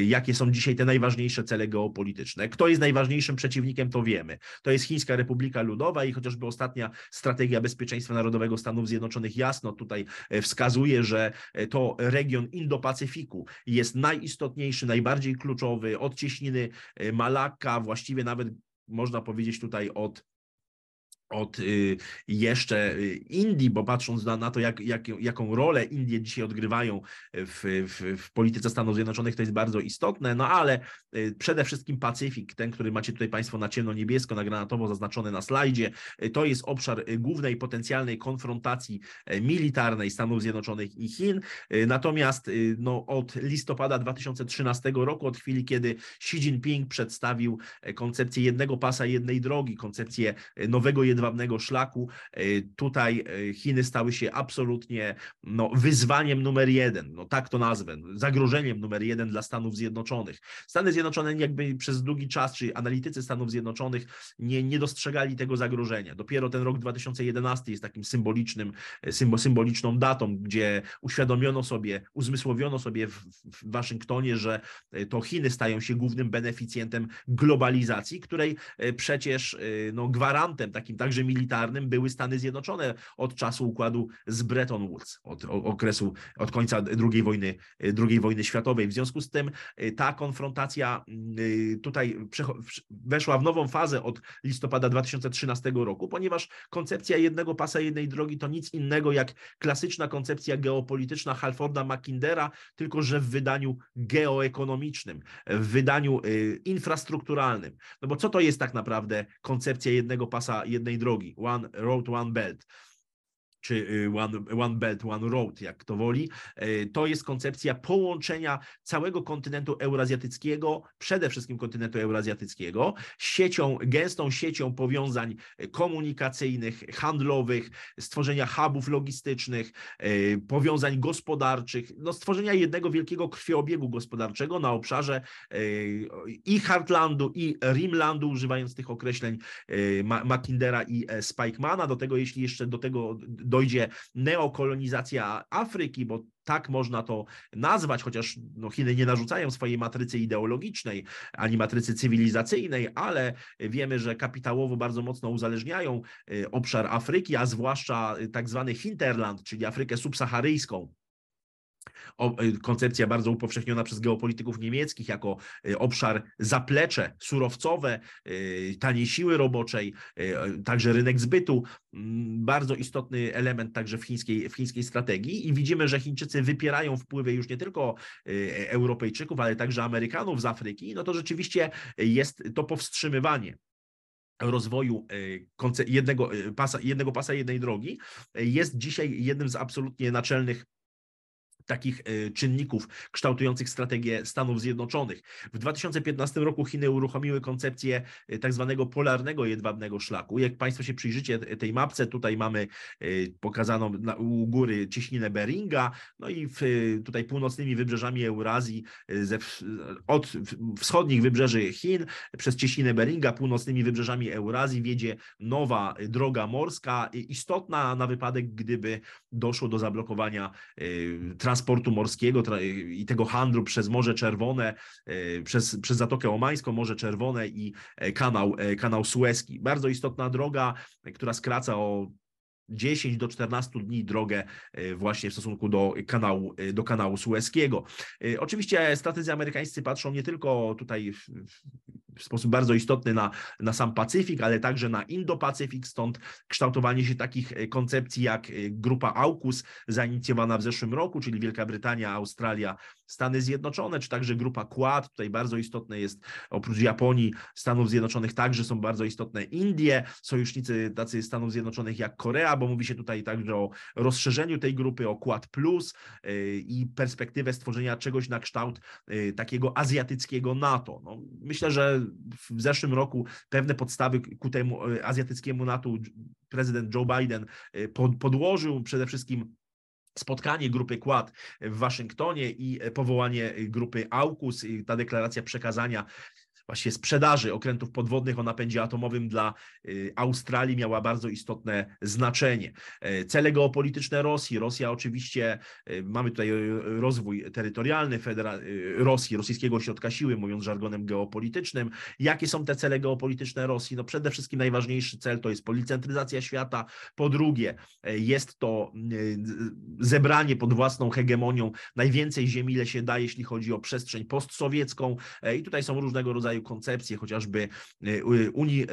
jakie są dzisiaj te najważniejsze cele geopolityczne. Kto jest najważniejszym przeciwnikiem, to wiemy. To jest Chińska Republika Ludowa i chociażby ostatnia strategia bezpieczeństwa narodowego Stanów Zjednoczonych jasno tutaj wskazuje, że to region Indo-Pacyfiku jest najistotniejszy, najbardziej kluczowy, od cieśniny Malakka, właściwie nawet można powiedzieć tutaj od od jeszcze Indii, bo patrząc na, na to, jak, jak, jaką rolę Indie dzisiaj odgrywają w, w, w polityce Stanów Zjednoczonych, to jest bardzo istotne, no ale przede wszystkim Pacyfik, ten, który macie tutaj Państwo na ciemno-niebiesko, na granatowo zaznaczony na slajdzie, to jest obszar głównej potencjalnej konfrontacji militarnej Stanów Zjednoczonych i Chin, natomiast no, od listopada dwa tysiące trzynastego roku, od chwili, kiedy Xi Jinping przedstawił koncepcję jednego pasa, jednej drogi, koncepcję nowego jednego Jedwabnego szlaku. Tutaj Chiny stały się absolutnie no, wyzwaniem numer jeden, no, tak to nazwę, zagrożeniem numer jeden dla Stanów Zjednoczonych. Stany Zjednoczone jakby przez długi czas, czy analitycy Stanów Zjednoczonych nie, nie dostrzegali tego zagrożenia. Dopiero ten rok dwa tysiące jedenasty jest takim symbolicznym, symboliczną datą, gdzie uświadomiono sobie, uzmysłowiono sobie w, w Waszyngtonie, że to Chiny stają się głównym beneficjentem globalizacji, której przecież no, gwarantem takim także militarnym były Stany Zjednoczone od czasu układu z Bretton Woods, od okresu, od końca drugiej wojny, drugiej wojny światowej. W związku z tym ta konfrontacja tutaj weszła w nową fazę od listopada dwa tysiące trzynastego roku, ponieważ koncepcja jednego pasa, jednej drogi to nic innego jak klasyczna koncepcja geopolityczna Halforda Mackindera, tylko że w wydaniu geoekonomicznym, w wydaniu infrastrukturalnym. No bo co to jest tak naprawdę koncepcja jednego pasa, jednej drogi, One Road, One Belt, czy one, one Belt, One Road, jak kto woli, to jest koncepcja połączenia całego kontynentu eurazjatyckiego, przede wszystkim kontynentu eurazjatyckiego, siecią, gęstą siecią powiązań komunikacyjnych, handlowych, stworzenia hubów logistycznych, powiązań gospodarczych, no stworzenia jednego wielkiego krwioobiegu gospodarczego na obszarze i Heartlandu, i Rimlandu, używając tych określeń Mackindera i Spikemana. Do tego, jeśli jeszcze do tego dojdzie neokolonizacja Afryki, bo tak można to nazwać, chociaż no, Chiny nie narzucają swojej matrycy ideologicznej, ani matrycy cywilizacyjnej, ale wiemy, że kapitałowo bardzo mocno uzależniają obszar Afryki, a zwłaszcza tak zwany hinterland, czyli Afrykę subsaharyjską. Koncepcja bardzo upowszechniona przez geopolityków niemieckich jako obszar zaplecze surowcowe, taniej siły roboczej, także rynek zbytu, bardzo istotny element także w chińskiej, w chińskiej strategii i widzimy, że Chińczycy wypierają wpływy już nie tylko Europejczyków, ale także Amerykanów z Afryki, no to rzeczywiście jest to powstrzymywanie rozwoju jednego pasa, jednego pasa, jednej drogi jest dzisiaj jednym z absolutnie naczelnych takich czynników kształtujących strategię Stanów Zjednoczonych. W dwa tysiące piętnastym roku Chiny uruchomiły koncepcję tak zwanego polarnego jedwabnego szlaku. Jak Państwo się przyjrzycie tej mapce, tutaj mamy pokazaną u góry cieśninę Beringa, no i w, tutaj północnymi wybrzeżami Eurazji, ze, od wschodnich wybrzeży Chin przez cieśninę Beringa, północnymi wybrzeżami Eurazji wiedzie nowa droga morska, istotna na wypadek, gdyby doszło do zablokowania transportu transportu morskiego i tego handlu przez Morze Czerwone, przez, przez Zatokę Omańską, Morze Czerwone i kanał, kanał Suezki. Bardzo istotna droga, która skraca o dziesięć do czternastu dni drogę właśnie w stosunku do kanału, do kanału Suezkiego. Oczywiście strategzy amerykańscy patrzą nie tylko tutaj w, w sposób bardzo istotny na, na sam Pacyfik, ale także na Indo-Pacyfik, stąd kształtowanie się takich koncepcji jak grupa AUKUS zainicjowana w zeszłym roku, czyli Wielka Brytania, Australia, Stany Zjednoczone, czy także grupa Quad, tutaj bardzo istotne jest, oprócz Japonii, Stanów Zjednoczonych także są bardzo istotne Indie, sojusznicy tacy Stanów Zjednoczonych jak Korea, bo mówi się tutaj także o rozszerzeniu tej grupy, o Quad Plus i perspektywę stworzenia czegoś na kształt takiego azjatyckiego NATO. No, myślę, że w zeszłym roku pewne podstawy ku temu azjatyckiemu NATO prezydent Joe Biden podłożył, przede wszystkim spotkanie grupy Quad w Waszyngtonie i powołanie grupy AUKUS, i ta deklaracja przekazania właśnie sprzedaży okrętów podwodnych o napędzie atomowym dla Australii miała bardzo istotne znaczenie. Cele geopolityczne Rosji. Rosja oczywiście, mamy tutaj rozwój terytorialny Rosji, rosyjskiego ośrodka siły, mówiąc żargonem geopolitycznym. Jakie są te cele geopolityczne Rosji? No przede wszystkim najważniejszy cel to jest policentryzacja świata. Po drugie, jest to zebranie pod własną hegemonią najwięcej ziemi, ile się da, jeśli chodzi o przestrzeń postsowiecką. I tutaj są różnego rodzaju koncepcje, chociażby Unii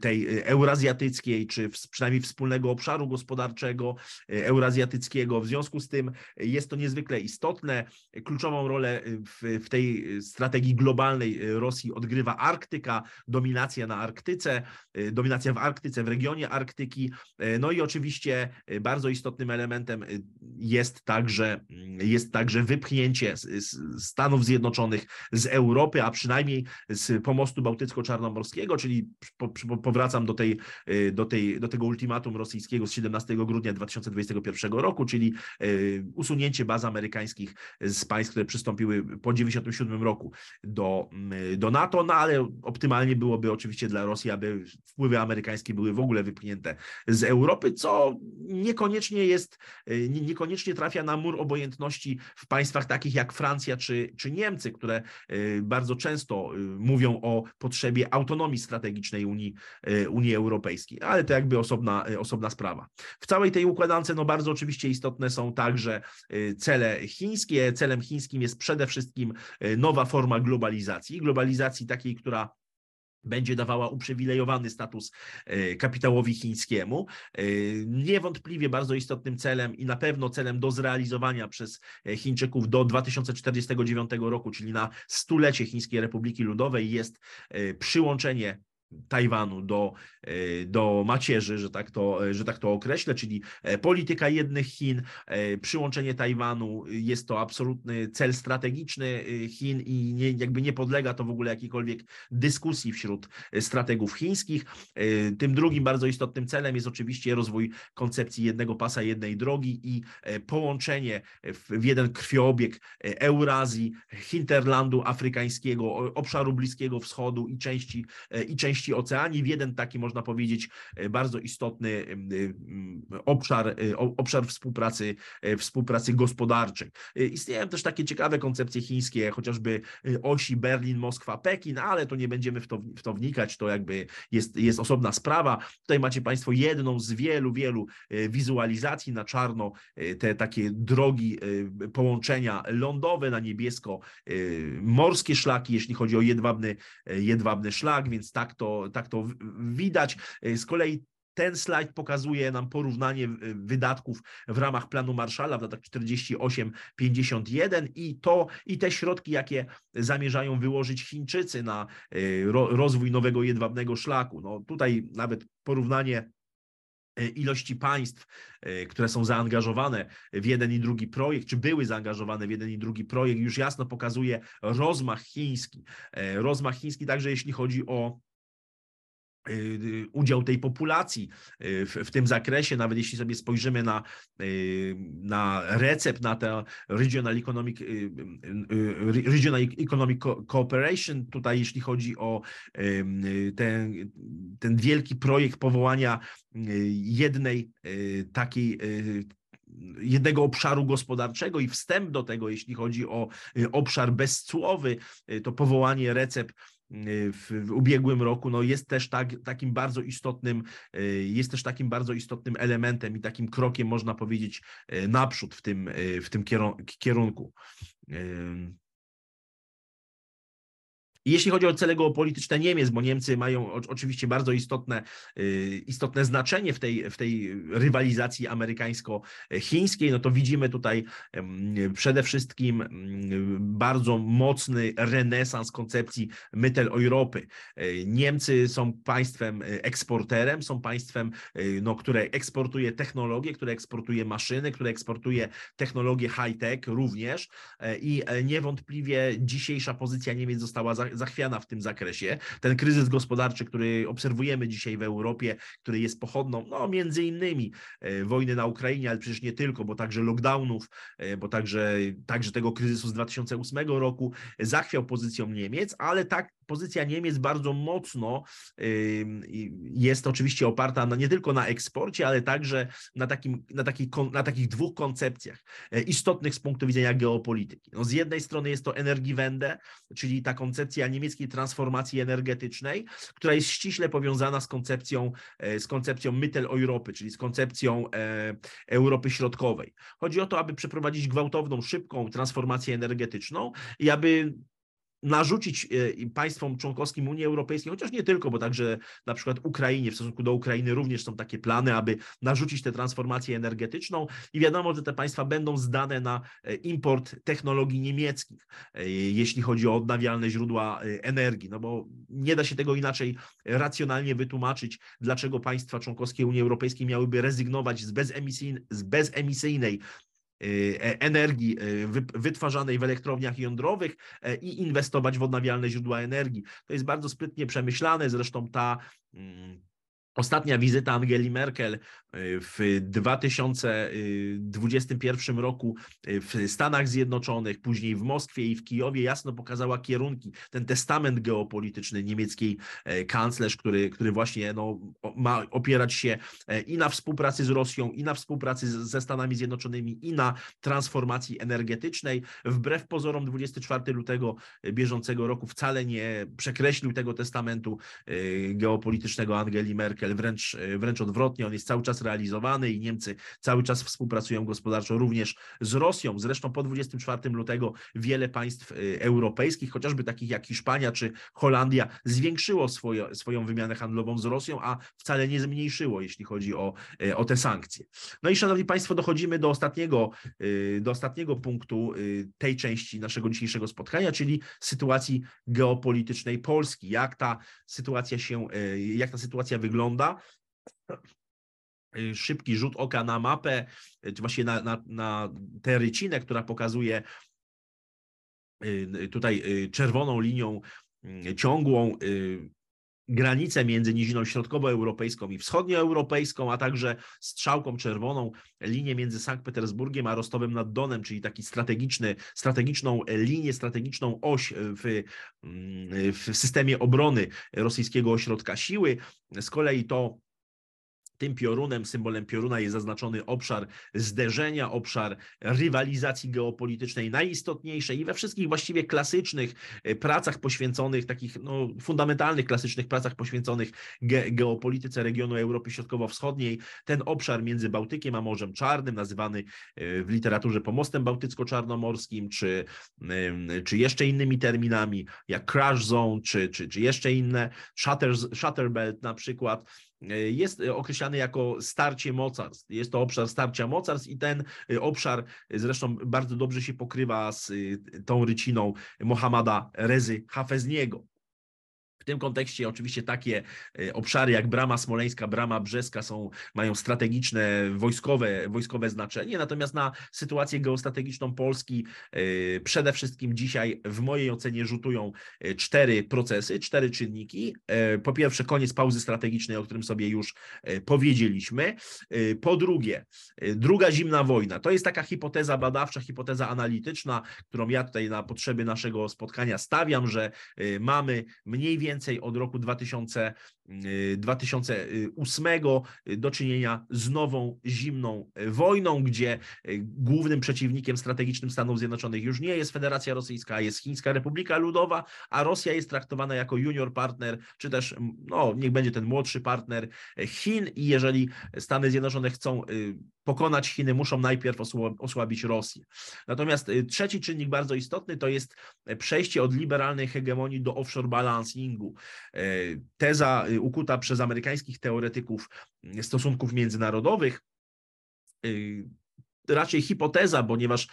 tej eurazjatyckiej, czy przynajmniej wspólnego obszaru gospodarczego eurazjatyckiego. W związku z tym jest to niezwykle istotne. Kluczową rolę w, w tej strategii globalnej Rosji odgrywa Arktyka, dominacja na Arktyce, dominacja w Arktyce, w regionie Arktyki. No i oczywiście bardzo istotnym elementem jest także, jest także wypchnięcie Stanów Zjednoczonych z Europy, a przynajmniej z pomostu bałtycko-czarnomorskiego, czyli powracam do, tej, do, tej, do tego ultimatum rosyjskiego z siedemnastego grudnia dwa tysiące dwudziestego pierwszego roku, czyli usunięcie baz amerykańskich z państw, które przystąpiły po tysiąc dziewięćset dziewięćdziesiątym siódmym roku do, do NATO, no ale optymalnie byłoby oczywiście dla Rosji, aby wpływy amerykańskie były w ogóle wypchnięte z Europy, co niekoniecznie jest, niekoniecznie trafia na mur obojętności w państwach takich jak Francja czy, czy Niemcy, które bardzo często mówią o potrzebie autonomii strategicznej Unii, Unii Europejskiej, ale to jakby osobna, osobna sprawa. W całej tej układance no bardzo oczywiście istotne są także cele chińskie. Celem chińskim jest przede wszystkim nowa forma globalizacji, globalizacji takiej, która będzie dawała uprzywilejowany status kapitałowi chińskiemu. Niewątpliwie bardzo istotnym celem i na pewno celem do zrealizowania przez Chińczyków do dwa tysiące czterdziestego dziewiątego roku, czyli na stulecie Chińskiej Republiki Ludowej, jest przyłączenie Tajwanu do, do macierzy, że tak, to, że tak to określę, czyli polityka jednych Chin, przyłączenie Tajwanu jest to absolutny cel strategiczny Chin i nie, jakby nie podlega to w ogóle jakiejkolwiek dyskusji wśród strategów chińskich. Tym drugim bardzo istotnym celem jest oczywiście rozwój koncepcji jednego pasa, jednej drogi i połączenie w jeden krwiobieg Eurazji, hinterlandu afrykańskiego, obszaru Bliskiego Wschodu i części, i części Oceanii w jeden taki, można powiedzieć, bardzo istotny obszar, obszar współpracy, współpracy gospodarczej. Istnieją też takie ciekawe koncepcje chińskie, chociażby osi Berlin, Moskwa, Pekin, ale to nie będziemy w to, w to wnikać, to jakby jest, jest osobna sprawa. Tutaj macie Państwo jedną z wielu, wielu wizualizacji na czarno, te takie drogi połączenia lądowe, na niebiesko morskie szlaki, jeśli chodzi o jedwabny, jedwabny szlak, więc tak To, tak to widać. Z kolei ten slajd pokazuje nam porównanie wydatków w ramach planu Marshalla w latach czterdziestym ósmym do pięćdziesiątego pierwszego i to i te środki, jakie zamierzają wyłożyć Chińczycy na rozwój nowego jedwabnego szlaku. No, tutaj nawet porównanie ilości państw, które są zaangażowane w jeden i drugi projekt, czy były zaangażowane w jeden i drugi projekt, już jasno pokazuje rozmach chiński. Rozmach chiński także jeśli chodzi o udział tej populacji w, w tym zakresie, nawet jeśli sobie spojrzymy na, na RECEP, na tę Regional Economic, Regional Economic Cooperation, tutaj jeśli chodzi o ten, ten wielki projekt powołania jednej takiej jednego obszaru gospodarczego i wstęp do tego, jeśli chodzi o obszar bezcłowy, to powołanie RECEP W, w ubiegłym roku no jest też tak, takim bardzo istotnym jest też takim bardzo istotnym elementem i takim krokiem, można powiedzieć, naprzód w tym, w tym kierunku. Jeśli chodzi o cele geopolityczne Niemiec, bo Niemcy mają oczywiście bardzo istotne, istotne znaczenie w tej, w tej rywalizacji amerykańsko-chińskiej, no to widzimy tutaj przede wszystkim bardzo mocny renesans koncepcji Mittel Europy. Niemcy są państwem eksporterem, są państwem, no, które eksportuje technologie, które eksportuje maszyny, które eksportuje technologie high-tech również i niewątpliwie dzisiejsza pozycja Niemiec została zachwiana w tym zakresie. Ten kryzys gospodarczy, który obserwujemy dzisiaj w Europie, który jest pochodną, no między innymi wojny na Ukrainie, ale przecież nie tylko, bo także lockdownów, bo także, także tego kryzysu z dwa tysiące ósmego roku, zachwiał pozycją Niemiec, ale tak pozycja Niemiec bardzo mocno jest oczywiście oparta na, nie tylko na eksporcie, ale także na, takim, na, taki, na takich dwóch koncepcjach istotnych z punktu widzenia geopolityki. No, z jednej strony jest to Energiewende, czyli ta koncepcja niemieckiej transformacji energetycznej, która jest ściśle powiązana z koncepcją, z koncepcją Mittel Europy, czyli z koncepcją Europy Środkowej. Chodzi o to, aby przeprowadzić gwałtowną, szybką transformację energetyczną i aby narzucić państwom członkowskim Unii Europejskiej, chociaż nie tylko, bo także na przykład Ukrainie, w stosunku do Ukrainy również są takie plany, aby narzucić tę transformację energetyczną i wiadomo, że te państwa będą zdane na import technologii niemieckich, jeśli chodzi o odnawialne źródła energii, no bo nie da się tego inaczej racjonalnie wytłumaczyć, dlaczego państwa członkowskie Unii Europejskiej miałyby rezygnować z, bezemisyjn- z bezemisyjnej energii wytwarzanej w elektrowniach jądrowych i inwestować w odnawialne źródła energii. To jest bardzo sprytnie przemyślane, zresztą ta ostatnia wizyta Angeli Merkel w dwa tysiące dwudziestym pierwszym roku w Stanach Zjednoczonych, później w Moskwie i w Kijowie jasno pokazała kierunki, ten testament geopolityczny niemieckiej kanclerz, który, który właśnie no, ma opierać się i na współpracy z Rosją, i na współpracy ze Stanami Zjednoczonymi, i na transformacji energetycznej. Wbrew pozorom dwudziestego czwartego lutego bieżącego roku wcale nie przekreślił tego testamentu geopolitycznego Angeli Merkel. Wręcz, wręcz odwrotnie, on jest cały czas realizowany i Niemcy cały czas współpracują gospodarczo również z Rosją. Zresztą po dwudziestego czwartego lutego wiele państw europejskich, chociażby takich jak Hiszpania czy Holandia, zwiększyło swoje, swoją wymianę handlową z Rosją, a wcale nie zmniejszyło, jeśli chodzi o, o te sankcje. No i szanowni państwo, dochodzimy do ostatniego, do ostatniego punktu tej części naszego dzisiejszego spotkania, czyli sytuacji geopolitycznej Polski. Jak ta sytuacja się, jak ta sytuacja wygląda? Wygląda. Szybki rzut oka na mapę, czy właśnie na, na, na tę rycinę, która pokazuje tutaj czerwoną linią ciągłą granicę między niziną środkowoeuropejską i wschodnioeuropejską, a także strzałką czerwoną linię między Sankt Petersburgiem a Rostowem nad Donem, czyli taki strategiczny, strategiczną linię, strategiczną oś w, w systemie obrony rosyjskiego ośrodka siły. Z kolei to tym piorunem, symbolem pioruna jest zaznaczony obszar zderzenia, obszar rywalizacji geopolitycznej najistotniejszej i we wszystkich właściwie klasycznych pracach poświęconych, takich no, fundamentalnych klasycznych pracach poświęconych ge- geopolityce regionu Europy Środkowo-Wschodniej, ten obszar między Bałtykiem a Morzem Czarnym, nazywany w literaturze pomostem bałtycko-czarnomorskim, czy, czy jeszcze innymi terminami, jak crash zone, czy, czy, czy jeszcze inne, shutter, shutter belt na przykład, jest określany jako starcie mocarstw. Jest to obszar starcia mocarstw i ten obszar zresztą bardzo dobrze się pokrywa z tą ryciną Mohammada Rezy Hafezniego. W tym kontekście oczywiście takie obszary jak Brama Smoleńska, Brama Brzeska są, mają strategiczne, wojskowe, wojskowe znaczenie, natomiast na sytuację geostrategiczną Polski przede wszystkim dzisiaj w mojej ocenie rzutują cztery procesy, cztery czynniki. Po pierwsze koniec pauzy strategicznej, o którym sobie już powiedzieliśmy. Po drugie druga zimna wojna. To jest taka hipoteza badawcza, hipoteza analityczna, którą ja tutaj na potrzeby naszego spotkania stawiam, że mamy mniej więcej więcej od roku dwa tysiące ósmego do czynienia z nową zimną wojną, gdzie głównym przeciwnikiem strategicznym Stanów Zjednoczonych już nie jest Federacja Rosyjska, jest Chińska Republika Ludowa, a Rosja jest traktowana jako junior partner, czy też no, niech będzie ten młodszy partner Chin i jeżeli Stany Zjednoczone chcą pokonać Chiny, muszą najpierw osłabić Rosję. Natomiast trzeci czynnik bardzo istotny to jest przejście od liberalnej hegemonii do offshore balancingu. Teza ukuta przez amerykańskich teoretyków stosunków międzynarodowych, raczej hipoteza, ponieważ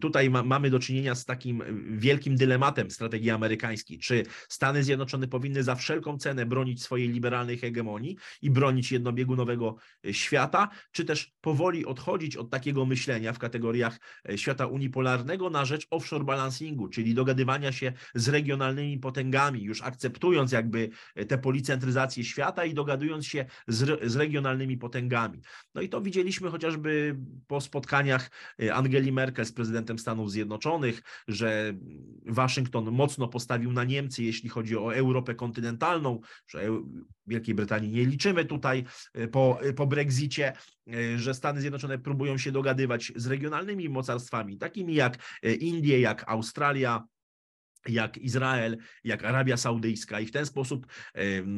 tutaj ma, mamy do czynienia z takim wielkim dylematem strategii amerykańskiej. Czy Stany Zjednoczone powinny za wszelką cenę bronić swojej liberalnej hegemonii i bronić jednobiegunowego świata, czy też powoli odchodzić od takiego myślenia w kategoriach świata unipolarnego na rzecz offshore balancingu, czyli dogadywania się z regionalnymi potęgami, już akceptując jakby tę policentryzację świata i dogadując się z, z regionalnymi potęgami. No i to widzieliśmy chociażby po spotkaniach Angeli Merkel z prezydentem Stanów Zjednoczonych, że Waszyngton mocno postawił na Niemcy, jeśli chodzi o Europę kontynentalną, że Wielkiej Brytanii nie liczymy tutaj po, po Brexicie, że Stany Zjednoczone próbują się dogadywać z regionalnymi mocarstwami, takimi jak Indie, jak Australia, jak Izrael, jak Arabia Saudyjska i w ten sposób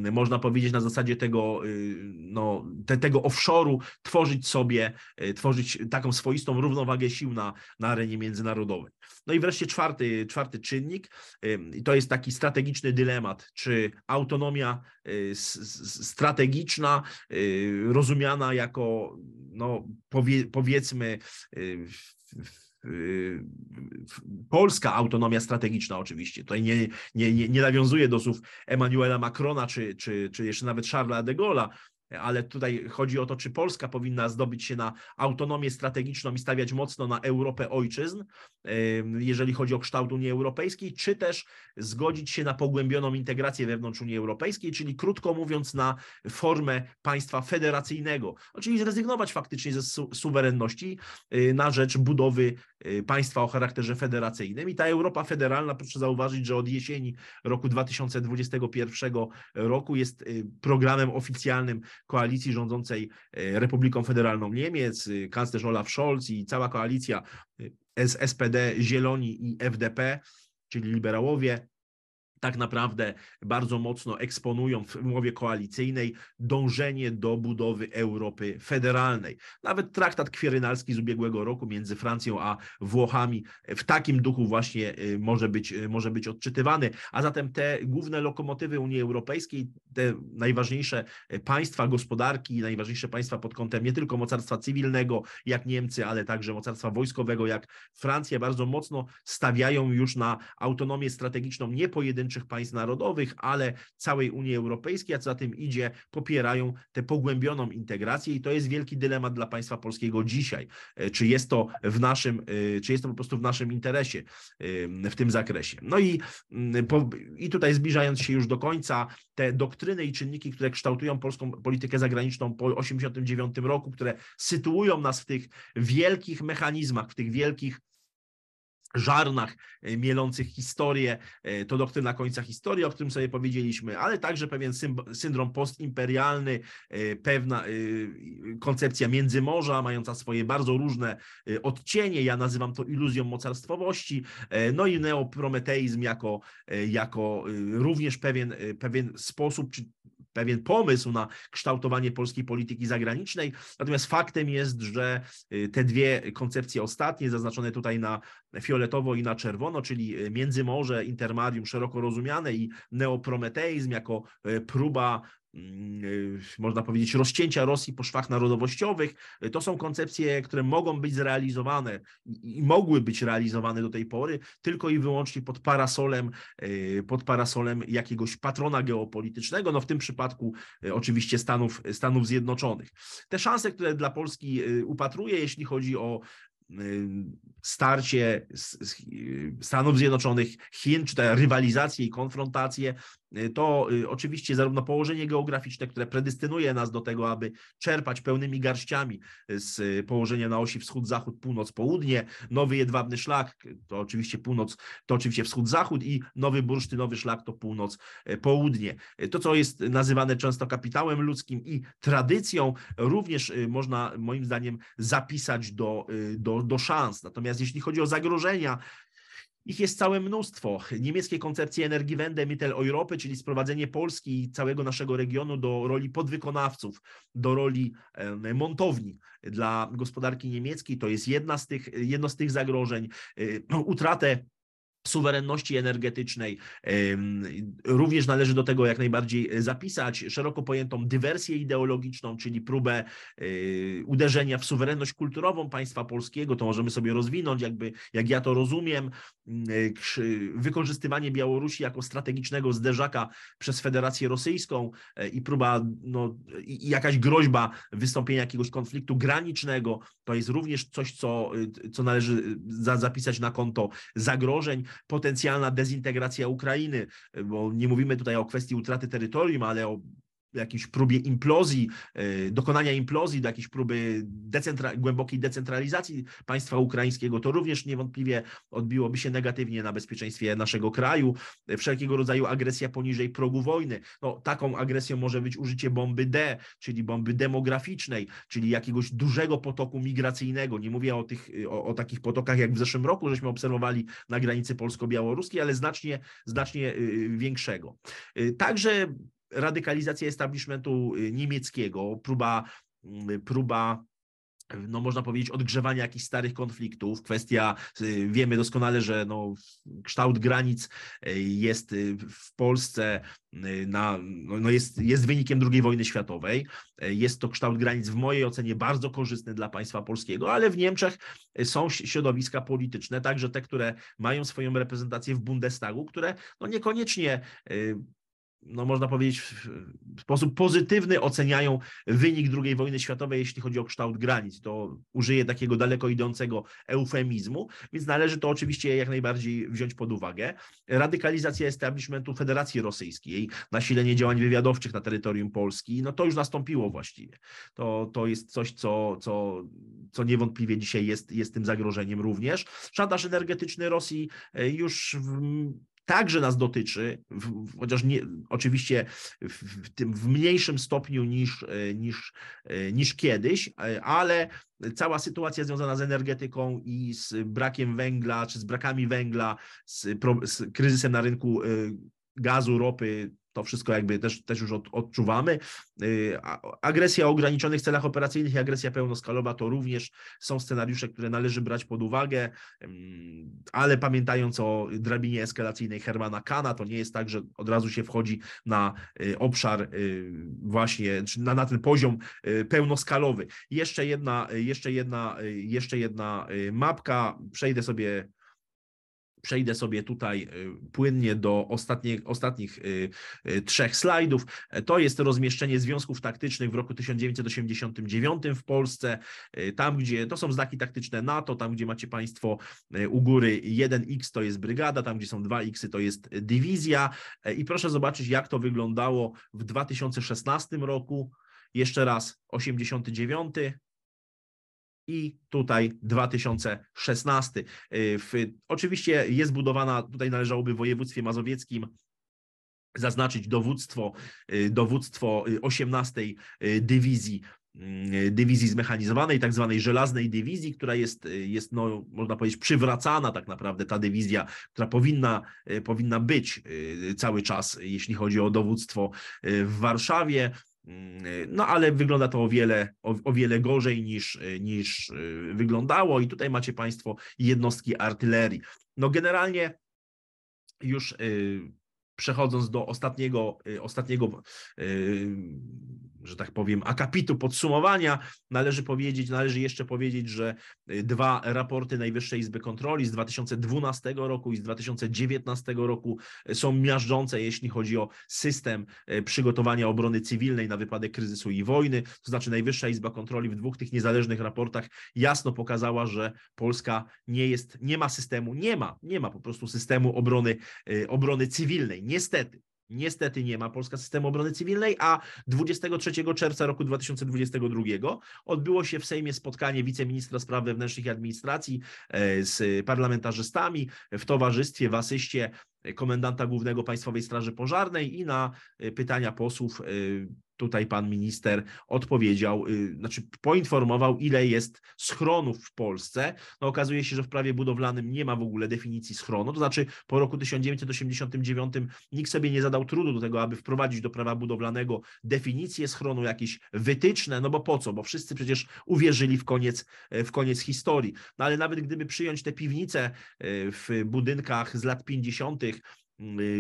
y, można powiedzieć na zasadzie tego, y, no, te, tego offshore'u tworzyć sobie, y, tworzyć taką swoistą równowagę sił na, na arenie międzynarodowej. No i wreszcie czwarty, czwarty czynnik, y, to jest taki strategiczny dylemat, czy autonomia y, s, strategiczna y, rozumiana jako, no, powie, powiedzmy, y, polska autonomia strategiczna oczywiście. Tutaj nie, nie, nie, nie nawiązuje do słów Emmanuela Macrona czy, czy, czy jeszcze nawet Charlesa de Gaulle'a, ale tutaj chodzi o to, czy Polska powinna zdobyć się na autonomię strategiczną i stawiać mocno na Europę ojczyzn, jeżeli chodzi o kształt Unii Europejskiej, czy też zgodzić się na pogłębioną integrację wewnątrz Unii Europejskiej, czyli krótko mówiąc na formę państwa federacyjnego, czyli zrezygnować faktycznie ze su suwerenności na rzecz budowy państwa o charakterze federacyjnym. I ta Europa federalna, proszę zauważyć, że od jesieni roku dwa tysiące dwudziestego pierwszego roku jest programem oficjalnym koalicji rządzącej Republiką Federalną Niemiec, kanclerz Olaf Scholz i cała koalicja z S P D, Zieloni i F D P, czyli liberałowie, tak naprawdę bardzo mocno eksponują w umowie koalicyjnej dążenie do budowy Europy federalnej. Nawet traktat kwirynalski z ubiegłego roku między Francją a Włochami w takim duchu właśnie może być, może być odczytywany. A zatem te główne lokomotywy Unii Europejskiej, te najważniejsze państwa gospodarki, najważniejsze państwa pod kątem nie tylko mocarstwa cywilnego jak Niemcy, ale także mocarstwa wojskowego jak Francja, bardzo mocno stawiają już na autonomię strategiczną nie pojedynczą państw narodowych, ale całej Unii Europejskiej, a co za tym idzie, popierają tę pogłębioną integrację i to jest wielki dylemat dla państwa polskiego dzisiaj. Czy jest to w naszym, czy jest to po prostu w naszym interesie w tym zakresie. No i, i tutaj zbliżając się już do końca, te doktryny i czynniki, które kształtują polską politykę zagraniczną po tysiąc dziewięćset osiemdziesiątym dziewiątym roku, które sytuują nas w tych wielkich mechanizmach, w tych wielkich żarnach mielących historię, to doktryna końca historii, o którym sobie powiedzieliśmy, ale także pewien syndrom postimperialny, pewna koncepcja międzymorza, mająca swoje bardzo różne odcienie, ja nazywam to iluzją mocarstwowości, no i neoprometeizm jako, jako również pewien, pewien sposób, czy pewien pomysł na kształtowanie polskiej polityki zagranicznej. Natomiast faktem jest, że te dwie koncepcje ostatnie, zaznaczone tutaj na fioletowo i na czerwono, czyli międzymorze, intermarium szeroko rozumiane i neoprometeizm jako próba, można powiedzieć, rozcięcia Rosji po szwach narodowościowych, to są koncepcje, które mogą być zrealizowane i mogły być realizowane do tej pory tylko i wyłącznie pod parasolem, pod parasolem jakiegoś patrona geopolitycznego, no w tym przypadku oczywiście Stanów, Stanów Zjednoczonych. Te szanse, które dla Polski upatruje, jeśli chodzi o starcie Stanów Zjednoczonych, Chin, czy te rywalizacje i konfrontacje, to oczywiście zarówno położenie geograficzne, które predestynuje nas do tego, aby czerpać pełnymi garściami z położenia na osi wschód-zachód, północ-południe, Nowy Jedwabny Szlak, to oczywiście północ, to oczywiście wschód-zachód i Nowy Bursztynowy Szlak to północ-południe. To, co jest nazywane często kapitałem ludzkim i tradycją, również można moim zdaniem zapisać do, do, do szans. Natomiast jeśli chodzi o zagrożenia, ich jest całe mnóstwo. Niemieckie koncepcje Energiewende, Mittel Europy, czyli sprowadzenie Polski i całego naszego regionu do roli podwykonawców, do roli montowni dla gospodarki niemieckiej, to jest jedna z tych, jedno z tych zagrożeń. Utratę suwerenności energetycznej. Również należy do tego jak najbardziej zapisać szeroko pojętą dywersję ideologiczną, czyli próbę uderzenia w suwerenność kulturową państwa polskiego. To możemy sobie rozwinąć, jakby, jak ja to rozumiem, wykorzystywanie Białorusi jako strategicznego zderzaka przez Federację Rosyjską i próba, no, i jakaś groźba wystąpienia jakiegoś konfliktu granicznego. To jest również coś, co, co należy za, zapisać na konto zagrożeń. Potencjalna dezintegracja Ukrainy, bo nie mówimy tutaj o kwestii utraty terytorium, ale o jakiejś próbie implozji, dokonania implozji, do jakiejś próby decentra- głębokiej decentralizacji państwa ukraińskiego, to również niewątpliwie odbiłoby się negatywnie na bezpieczeństwie naszego kraju. Wszelkiego rodzaju agresja poniżej progu wojny. No, taką agresją może być użycie bomby D, czyli bomby demograficznej, czyli jakiegoś dużego potoku migracyjnego. Nie mówię o tych, o, o takich potokach, jak w zeszłym roku, żeśmy obserwowali na granicy polsko-białoruskiej, ale znacznie, znacznie większego. Także radykalizacja establishmentu niemieckiego, próba, próba, no można powiedzieć, odgrzewania jakichś starych konfliktów. Kwestia, wiemy doskonale, że no, kształt granic jest w Polsce, na, no jest, jest wynikiem drugiej wojny światowej. Jest to kształt granic w mojej ocenie bardzo korzystny dla państwa polskiego, ale w Niemczech są środowiska polityczne, także te, które mają swoją reprezentację w Bundestagu, które no, niekoniecznie, no można powiedzieć, w sposób pozytywny oceniają wynik drugiej wojny światowej, jeśli chodzi o kształt granic. To użyję takiego daleko idącego eufemizmu, więc należy to oczywiście jak najbardziej wziąć pod uwagę. Radykalizacja establishmentu Federacji Rosyjskiej, nasilenie działań wywiadowczych na terytorium Polski, no to już nastąpiło właściwie. To, to jest coś, co, co, co niewątpliwie dzisiaj jest, jest tym zagrożeniem również. Szantaż energetyczny Rosji już w, także nas dotyczy, chociaż nie, oczywiście w, tym, w mniejszym stopniu niż, niż, niż kiedyś, ale cała sytuacja związana z energetyką i z brakiem węgla, czy z brakami węgla, z, z kryzysem na rynku gazu, ropy, to wszystko jakby też, też już od, odczuwamy. Agresja o ograniczonych celach operacyjnych i agresja pełnoskalowa to również są scenariusze, które należy brać pod uwagę, ale pamiętając o drabinie eskalacyjnej Hermana Kahna, to nie jest tak, że od razu się wchodzi na obszar właśnie, na, na ten poziom pełnoskalowy. Jeszcze jedna, jeszcze jedna, jeszcze jedna mapka, przejdę sobie Przejdę sobie tutaj płynnie do ostatnich, ostatnich trzech slajdów. To jest rozmieszczenie związków taktycznych w roku tysiąc dziewięćset osiemdziesiątym dziewiątym w Polsce. Tam, gdzie to są znaki taktyczne NATO, tam, gdzie macie państwo u góry jeden iks, to jest brygada, tam, gdzie są dwa iksy, to jest dywizja. I proszę zobaczyć, jak to wyglądało w dwa tysiące szesnastym roku. Jeszcze raz osiemdziesiąty dziewiąty. I tutaj dwa tysiące szesnasty. W, oczywiście jest budowana, tutaj należałoby w województwie mazowieckim zaznaczyć dowództwo, dowództwo osiemnastej dywizji, dywizji zmechanizowanej, tak zwanej żelaznej dywizji, która jest, jest no, można powiedzieć, przywracana tak naprawdę, ta dywizja, która powinna, powinna być cały czas, jeśli chodzi o dowództwo w Warszawie. No ale wygląda to o wiele, o, o wiele gorzej niż, niż wyglądało i tutaj macie państwo jednostki artylerii. No generalnie już yy, przechodząc do ostatniego, yy, ostatniego yy, że tak powiem, akapitu podsumowania, należy powiedzieć, należy jeszcze powiedzieć, że dwa raporty Najwyższej Izby Kontroli z dwa tysiące dwunastego roku i z dwa tysiące dziewiętnastego roku są miażdżące, jeśli chodzi o system przygotowania obrony cywilnej na wypadek kryzysu i wojny. To znaczy Najwyższa Izba Kontroli w dwóch tych niezależnych raportach jasno pokazała, że Polska nie jest, nie ma systemu, nie ma, nie ma po prostu systemu obrony, obrony cywilnej, niestety. Niestety nie ma Polska systemu obrony cywilnej, a dwudziestego trzeciego czerwca roku dwa tysiące dwudziestego drugiego odbyło się w Sejmie spotkanie wiceministra spraw wewnętrznych i administracji z parlamentarzystami w towarzystwie, w asyście komendanta głównego Państwowej Straży Pożarnej i na pytania posłów Tutaj pan minister odpowiedział, znaczy poinformował, ile jest schronów w Polsce. No, okazuje się, że w prawie budowlanym nie ma w ogóle definicji schronu, to znaczy po roku tysiąc dziewięćset osiemdziesiątym dziewiątym nikt sobie nie zadał trudu do tego, aby wprowadzić do prawa budowlanego definicję schronu, jakieś wytyczne, no bo po co, bo wszyscy przecież uwierzyli w koniec, w koniec historii. No ale nawet gdyby przyjąć te piwnice w budynkach z lat pięćdziesiątych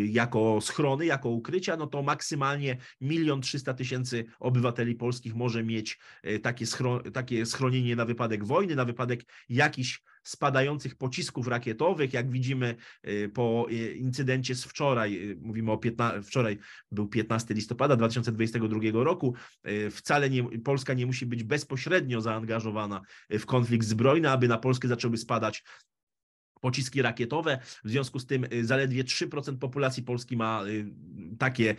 jako schrony, jako ukrycia, no to maksymalnie milion trzysta tysięcy obywateli polskich może mieć takie, schron takie schronienie na wypadek wojny, na wypadek jakichś spadających pocisków rakietowych, jak widzimy po incydencie z wczoraj, mówimy o wczoraj był piętnastego listopada dwa tysiące dwudziestego drugiego roku, wcale nie, Polska nie musi być bezpośrednio zaangażowana w konflikt zbrojny, aby na Polskę zaczęły spadać pociski rakietowe, w związku z tym zaledwie trzy procent populacji Polski ma takie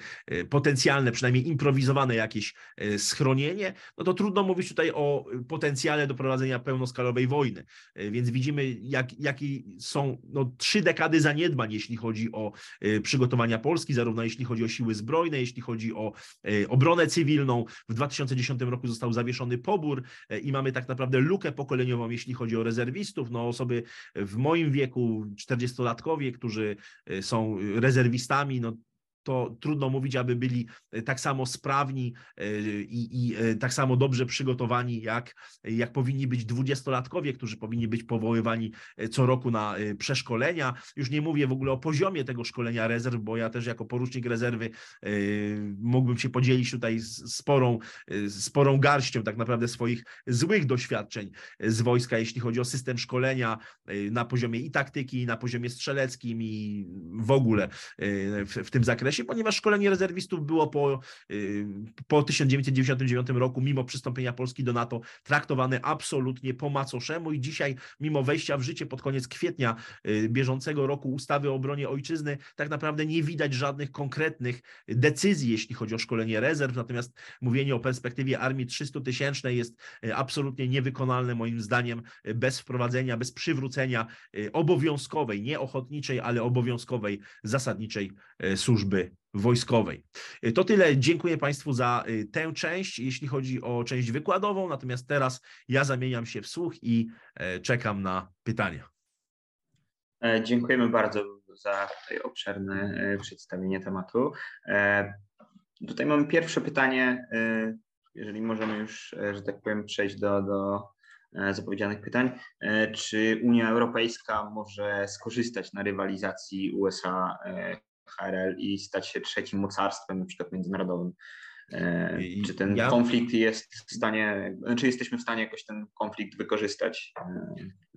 potencjalne, przynajmniej improwizowane jakieś schronienie, no to trudno mówić tutaj o potencjale do prowadzenia pełnoskalowej wojny, więc widzimy, jak, jakie są no, trzy dekady zaniedbań, jeśli chodzi o przygotowania Polski, zarówno jeśli chodzi o siły zbrojne, jeśli chodzi o obronę cywilną. W dwa tysiące dziesiątym roku został zawieszony pobór i mamy tak naprawdę lukę pokoleniową, jeśli chodzi o rezerwistów, no osoby w moim wieku, czterdziestolatkowie, którzy są rezerwistami, no to trudno mówić, aby byli tak samo sprawni i, i tak samo dobrze przygotowani, jak, jak powinni być dwudziestolatkowie, którzy powinni być powoływani co roku na przeszkolenia. Już nie mówię w ogóle o poziomie tego szkolenia rezerw, bo ja też jako porucznik rezerwy mógłbym się podzielić tutaj sporą, sporą garścią tak naprawdę swoich złych doświadczeń z wojska, jeśli chodzi o system szkolenia na poziomie i taktyki, i na poziomie strzeleckim, i w ogóle w, w tym zakresie, ponieważ szkolenie rezerwistów było po, po tysiąc dziewięćset dziewięćdziesiątym dziewiątym roku, mimo przystąpienia Polski do NATO, traktowane absolutnie po macoszemu i dzisiaj, mimo wejścia w życie pod koniec kwietnia bieżącego roku ustawy o obronie ojczyzny, tak naprawdę nie widać żadnych konkretnych decyzji, jeśli chodzi o szkolenie rezerw, natomiast mówienie o perspektywie armii trzystutysięcznej jest absolutnie niewykonalne moim zdaniem bez wprowadzenia, bez przywrócenia obowiązkowej, nie ochotniczej, ale obowiązkowej, zasadniczej służby wojskowej. To tyle. Dziękuję Państwu za tę część, jeśli chodzi o część wykładową, natomiast teraz ja zamieniam się w słuch i czekam na pytania. Dziękujemy bardzo za tutaj obszerne przedstawienie tematu. Tutaj mamy pierwsze pytanie, jeżeli możemy już, że tak powiem, przejść do, do zapowiedzianych pytań. Czy Unia Europejska może skorzystać na rywalizacji U S A H R L i stać się trzecim mocarstwem, na przykład międzynarodowym? Czy ten ja... konflikt jest w stanie, czy jesteśmy w stanie jakoś ten konflikt wykorzystać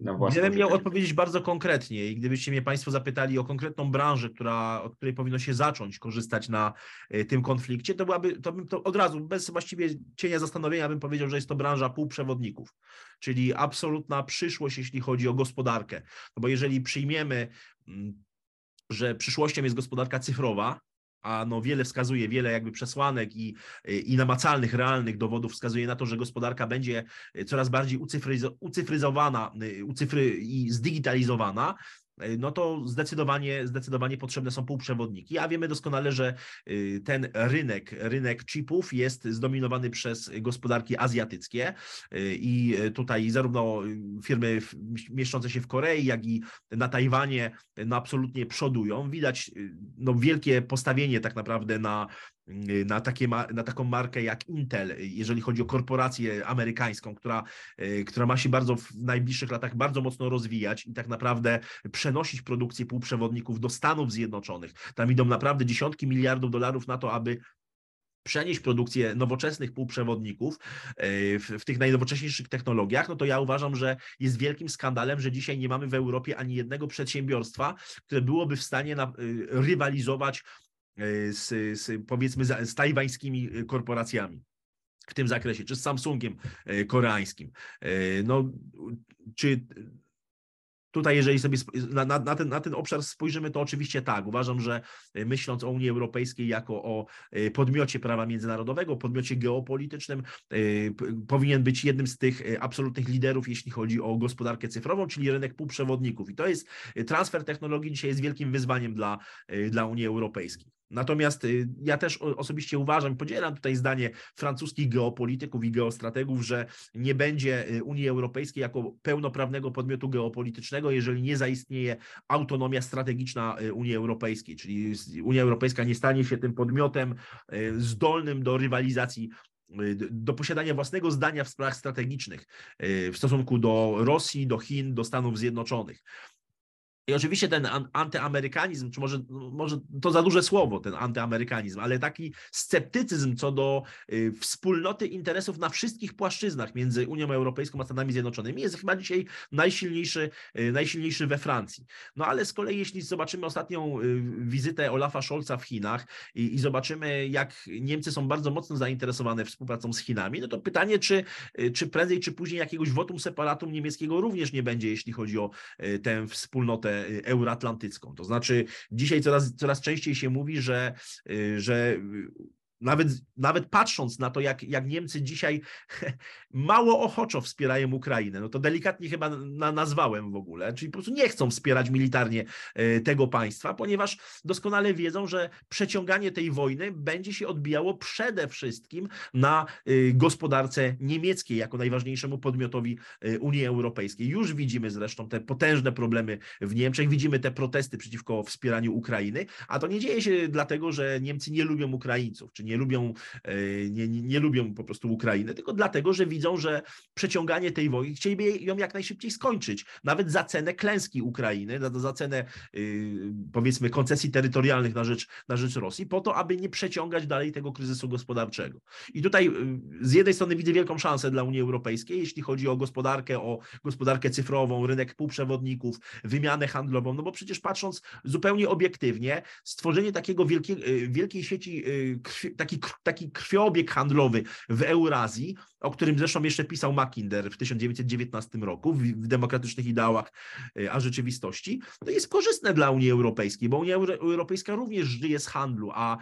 na własną rzecz? Gdybym miał odpowiedzieć bardzo konkretnie i gdybyście mnie Państwo zapytali o konkretną branżę, która, od której powinno się zacząć korzystać na tym konflikcie, to byłaby, to bym to od razu, bez właściwie cienia zastanowienia, bym powiedział, że jest to branża półprzewodników, czyli absolutna przyszłość, jeśli chodzi o gospodarkę. No bo jeżeli przyjmiemy, że przyszłością jest gospodarka cyfrowa, a no wiele wskazuje, wiele jakby przesłanek i, i namacalnych, realnych dowodów wskazuje na to, że gospodarka będzie coraz bardziej ucyfryzo, ucyfryzowana ucyfry i zdigitalizowana, no to zdecydowanie, zdecydowanie potrzebne są półprzewodniki, a wiemy doskonale, że ten rynek, rynek chipów jest zdominowany przez gospodarki azjatyckie i tutaj zarówno firmy mieszczące się w Korei, jak i na Tajwanie no absolutnie przodują. Widać no wielkie postawienie tak naprawdę na Na, takie, na taką markę jak Intel, jeżeli chodzi o korporację amerykańską, która, która ma się bardzo w najbliższych latach bardzo mocno rozwijać i tak naprawdę przenosić produkcję półprzewodników do Stanów Zjednoczonych. Tam idą naprawdę dziesiątki miliardów dolarów na to, aby przenieść produkcję nowoczesnych półprzewodników w, w tych najnowocześniejszych technologiach, no to ja uważam, że jest wielkim skandalem, że dzisiaj nie mamy w Europie ani jednego przedsiębiorstwa, które byłoby w stanie na, rywalizować Z, z, powiedzmy z tajwańskimi korporacjami w tym zakresie, czy z Samsungiem koreańskim. No, czy tutaj, jeżeli sobie na, na, ten, na ten obszar spojrzymy, to oczywiście tak. Uważam, że myśląc o Unii Europejskiej jako o podmiocie prawa międzynarodowego, podmiocie geopolitycznym, powinien być jednym z tych absolutnych liderów, jeśli chodzi o gospodarkę cyfrową, czyli rynek półprzewodników. I to jest transfer technologii dzisiaj jest wielkim wyzwaniem dla, dla Unii Europejskiej. Natomiast ja też osobiście uważam, podzielam tutaj zdanie francuskich geopolityków i geostrategów, że nie będzie Unii Europejskiej jako pełnoprawnego podmiotu geopolitycznego, jeżeli nie zaistnieje autonomia strategiczna Unii Europejskiej, czyli Unia Europejska nie stanie się tym podmiotem zdolnym do rywalizacji, do posiadania własnego zdania w sprawach strategicznych w stosunku do Rosji, do Chin, do Stanów Zjednoczonych. I oczywiście ten antyamerykanizm, czy może, może to za duże słowo, ten antyamerykanizm, ale taki sceptycyzm co do wspólnoty interesów na wszystkich płaszczyznach między Unią Europejską a Stanami Zjednoczonymi jest chyba dzisiaj najsilniejszy, najsilniejszy we Francji. No ale z kolei jeśli zobaczymy ostatnią wizytę Olafa Scholza w Chinach i, i zobaczymy, jak Niemcy są bardzo mocno zainteresowane współpracą z Chinami, no to pytanie, czy, czy prędzej czy później jakiegoś votum separatum niemieckiego również nie będzie, jeśli chodzi o tę wspólnotę euroatlantycką. To znaczy dzisiaj coraz, coraz częściej się mówi, że, że nawet, nawet patrząc na to, jak, jak Niemcy dzisiaj mało ochoczo wspierają Ukrainę, no to delikatnie chyba na, nazwałem w ogóle, czyli po prostu nie chcą wspierać militarnie tego państwa, ponieważ doskonale wiedzą, że przeciąganie tej wojny będzie się odbijało przede wszystkim na gospodarce niemieckiej jako najważniejszemu podmiotowi Unii Europejskiej. Już widzimy zresztą te potężne problemy w Niemczech, widzimy te protesty przeciwko wspieraniu Ukrainy, a to nie dzieje się dlatego, że Niemcy nie lubią Ukraińców, czy nie lubią, nie, nie, nie lubią po prostu Ukrainy, tylko dlatego, że widzą, że przeciąganie tej wojny, chcieliby ją jak najszybciej skończyć, nawet za cenę klęski Ukrainy, za, za cenę powiedzmy koncesji terytorialnych na rzecz, na rzecz Rosji, po to, aby nie przeciągać dalej tego kryzysu gospodarczego. I tutaj z jednej strony widzę wielką szansę dla Unii Europejskiej, jeśli chodzi o gospodarkę, o gospodarkę cyfrową, rynek półprzewodników, wymianę handlową, no bo przecież patrząc zupełnie obiektywnie, stworzenie takiego wielkiej, wielkiej sieci krwi, Taki, taki krwioobieg handlowy w Eurazji, o którym zresztą jeszcze pisał Mackinder w tysiąc dziewięćset dziewiętnastym roku w, w demokratycznych ideałach a rzeczywistości, to jest korzystne dla Unii Europejskiej, bo Unia Europejska również żyje z handlu, a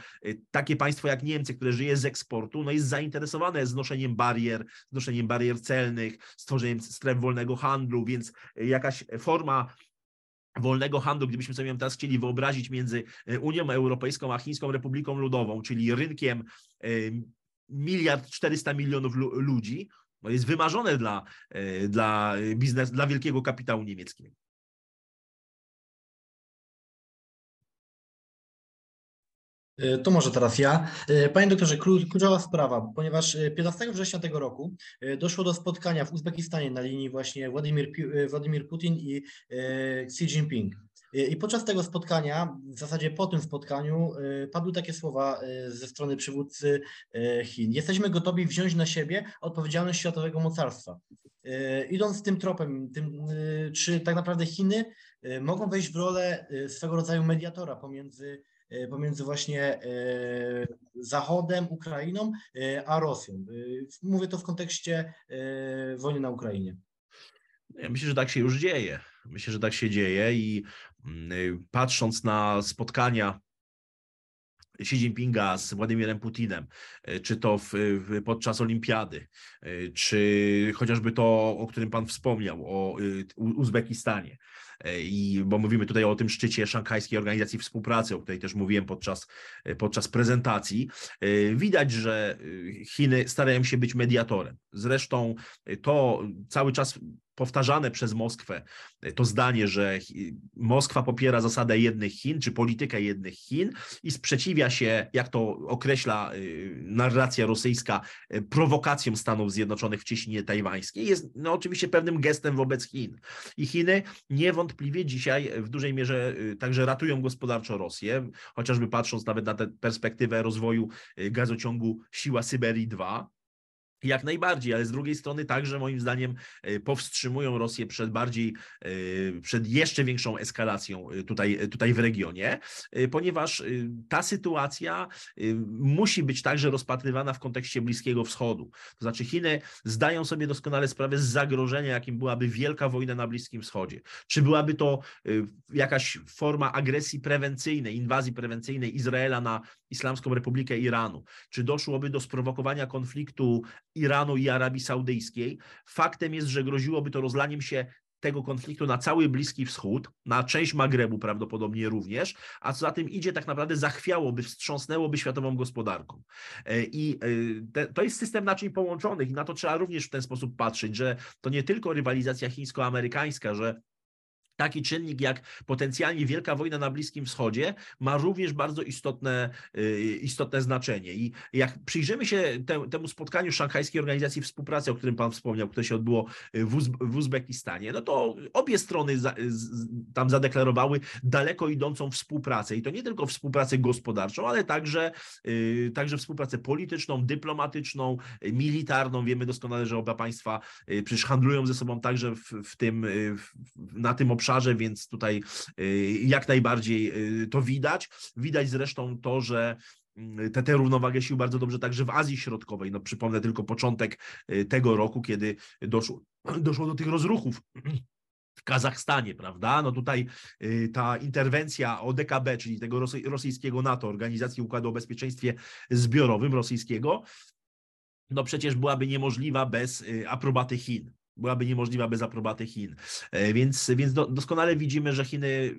takie państwo jak Niemcy, które żyje z eksportu, no jest zainteresowane znoszeniem barier, znoszeniem barier celnych, stworzeniem stref wolnego handlu, więc jakaś forma wolnego handlu, gdybyśmy sobie teraz chcieli wyobrazić między Unią Europejską a Chińską Republiką Ludową, czyli rynkiem miliard czterysta milionów ludzi, no jest wymarzone dla, dla biznesu, dla wielkiego kapitału niemieckiego. To może teraz ja. Panie doktorze, kluczowa sprawa, ponieważ piętnastego września tego roku doszło do spotkania w Uzbekistanie na linii właśnie Władimir, Władimir Putin i Xi Jinping. I podczas tego spotkania, w zasadzie po tym spotkaniu, padły takie słowa ze strony przywódcy Chin. Jesteśmy gotowi wziąć na siebie odpowiedzialność światowego mocarstwa. Idąc tym tropem, tym, czy tak naprawdę Chiny mogą wejść w rolę swego rodzaju mediatora pomiędzy pomiędzy właśnie Zachodem, Ukrainą, a Rosją. Mówię to w kontekście wojny na Ukrainie. Ja myślę, że tak się już dzieje. Myślę, że tak się dzieje i patrząc na spotkania Xi Jinpinga z Władimirem Putinem, czy to w, w, podczas olimpiady, czy chociażby to, o którym pan wspomniał, o Uzbekistanie. I, bo mówimy tutaj o tym szczycie Szanghajskiej Organizacji Współpracy, o której też mówiłem podczas, podczas prezentacji, widać, że Chiny starają się być mediatorem. Zresztą to cały czas powtarzane przez Moskwę to zdanie, że Moskwa popiera zasadę jednych Chin, czy politykę jednych Chin i sprzeciwia się, jak to określa narracja rosyjska, prowokacjom Stanów Zjednoczonych w cieśninie tajwańskiej, jest no, oczywiście pewnym gestem wobec Chin. I Chiny niewątpliwie dzisiaj w dużej mierze także ratują gospodarczo Rosję, chociażby patrząc nawet na tę perspektywę rozwoju gazociągu Siła Syberii dwa, jak najbardziej, ale z drugiej strony także moim zdaniem powstrzymują Rosję przed bardziej, przed jeszcze większą eskalacją tutaj, tutaj w regionie, ponieważ ta sytuacja musi być także rozpatrywana w kontekście Bliskiego Wschodu. To znaczy Chiny zdają sobie doskonale sprawę z zagrożenia, jakim byłaby wielka wojna na Bliskim Wschodzie. Czy byłaby to jakaś forma agresji prewencyjnej, inwazji prewencyjnej Izraela na Islamską Republikę Iranu? Czy doszłoby do sprowokowania konfliktu Iranu i Arabii Saudyjskiej? Faktem jest, że groziłoby to rozlaniem się tego konfliktu na cały Bliski Wschód, na część Magrebu prawdopodobnie również, a co za tym idzie, tak naprawdę zachwiałoby, wstrząsnęłoby światową gospodarką. I te, to jest system naczyń połączonych i na to trzeba również w ten sposób patrzeć, że to nie tylko rywalizacja chińsko-amerykańska, że taki czynnik jak potencjalnie wielka wojna na Bliskim Wschodzie ma również bardzo istotne, istotne znaczenie. I jak przyjrzymy się te, temu spotkaniu Szanghajskiej Organizacji Współpracy, o którym Pan wspomniał, które się odbyło w, Uz w Uzbekistanie, no to obie strony za tam zadeklarowały daleko idącą współpracę. I to nie tylko współpracę gospodarczą, ale także, yy, także współpracę polityczną, dyplomatyczną, militarną. Wiemy doskonale, że oba państwa yy, przecież handlują ze sobą także w, w tym, yy, w, na tym obszarze, więc tutaj jak najbardziej to widać. Widać zresztę to, że Te, te równowagę sił bardzo dobrze także w Azji Środkowej. No, przypomnę tylko początek tego roku, kiedy doszło, doszło do tych rozruchów w Kazachstanie, prawda? No tutaj ta interwencja O D K B, czyli tego rosyjskiego NATO, Organizacji Układu o Bezpieczeństwie Zbiorowym rosyjskiego, no przecież byłaby niemożliwa bez aprobaty Chin. byłaby niemożliwa bez aprobaty Chin. Więc, więc do, doskonale widzimy, że Chiny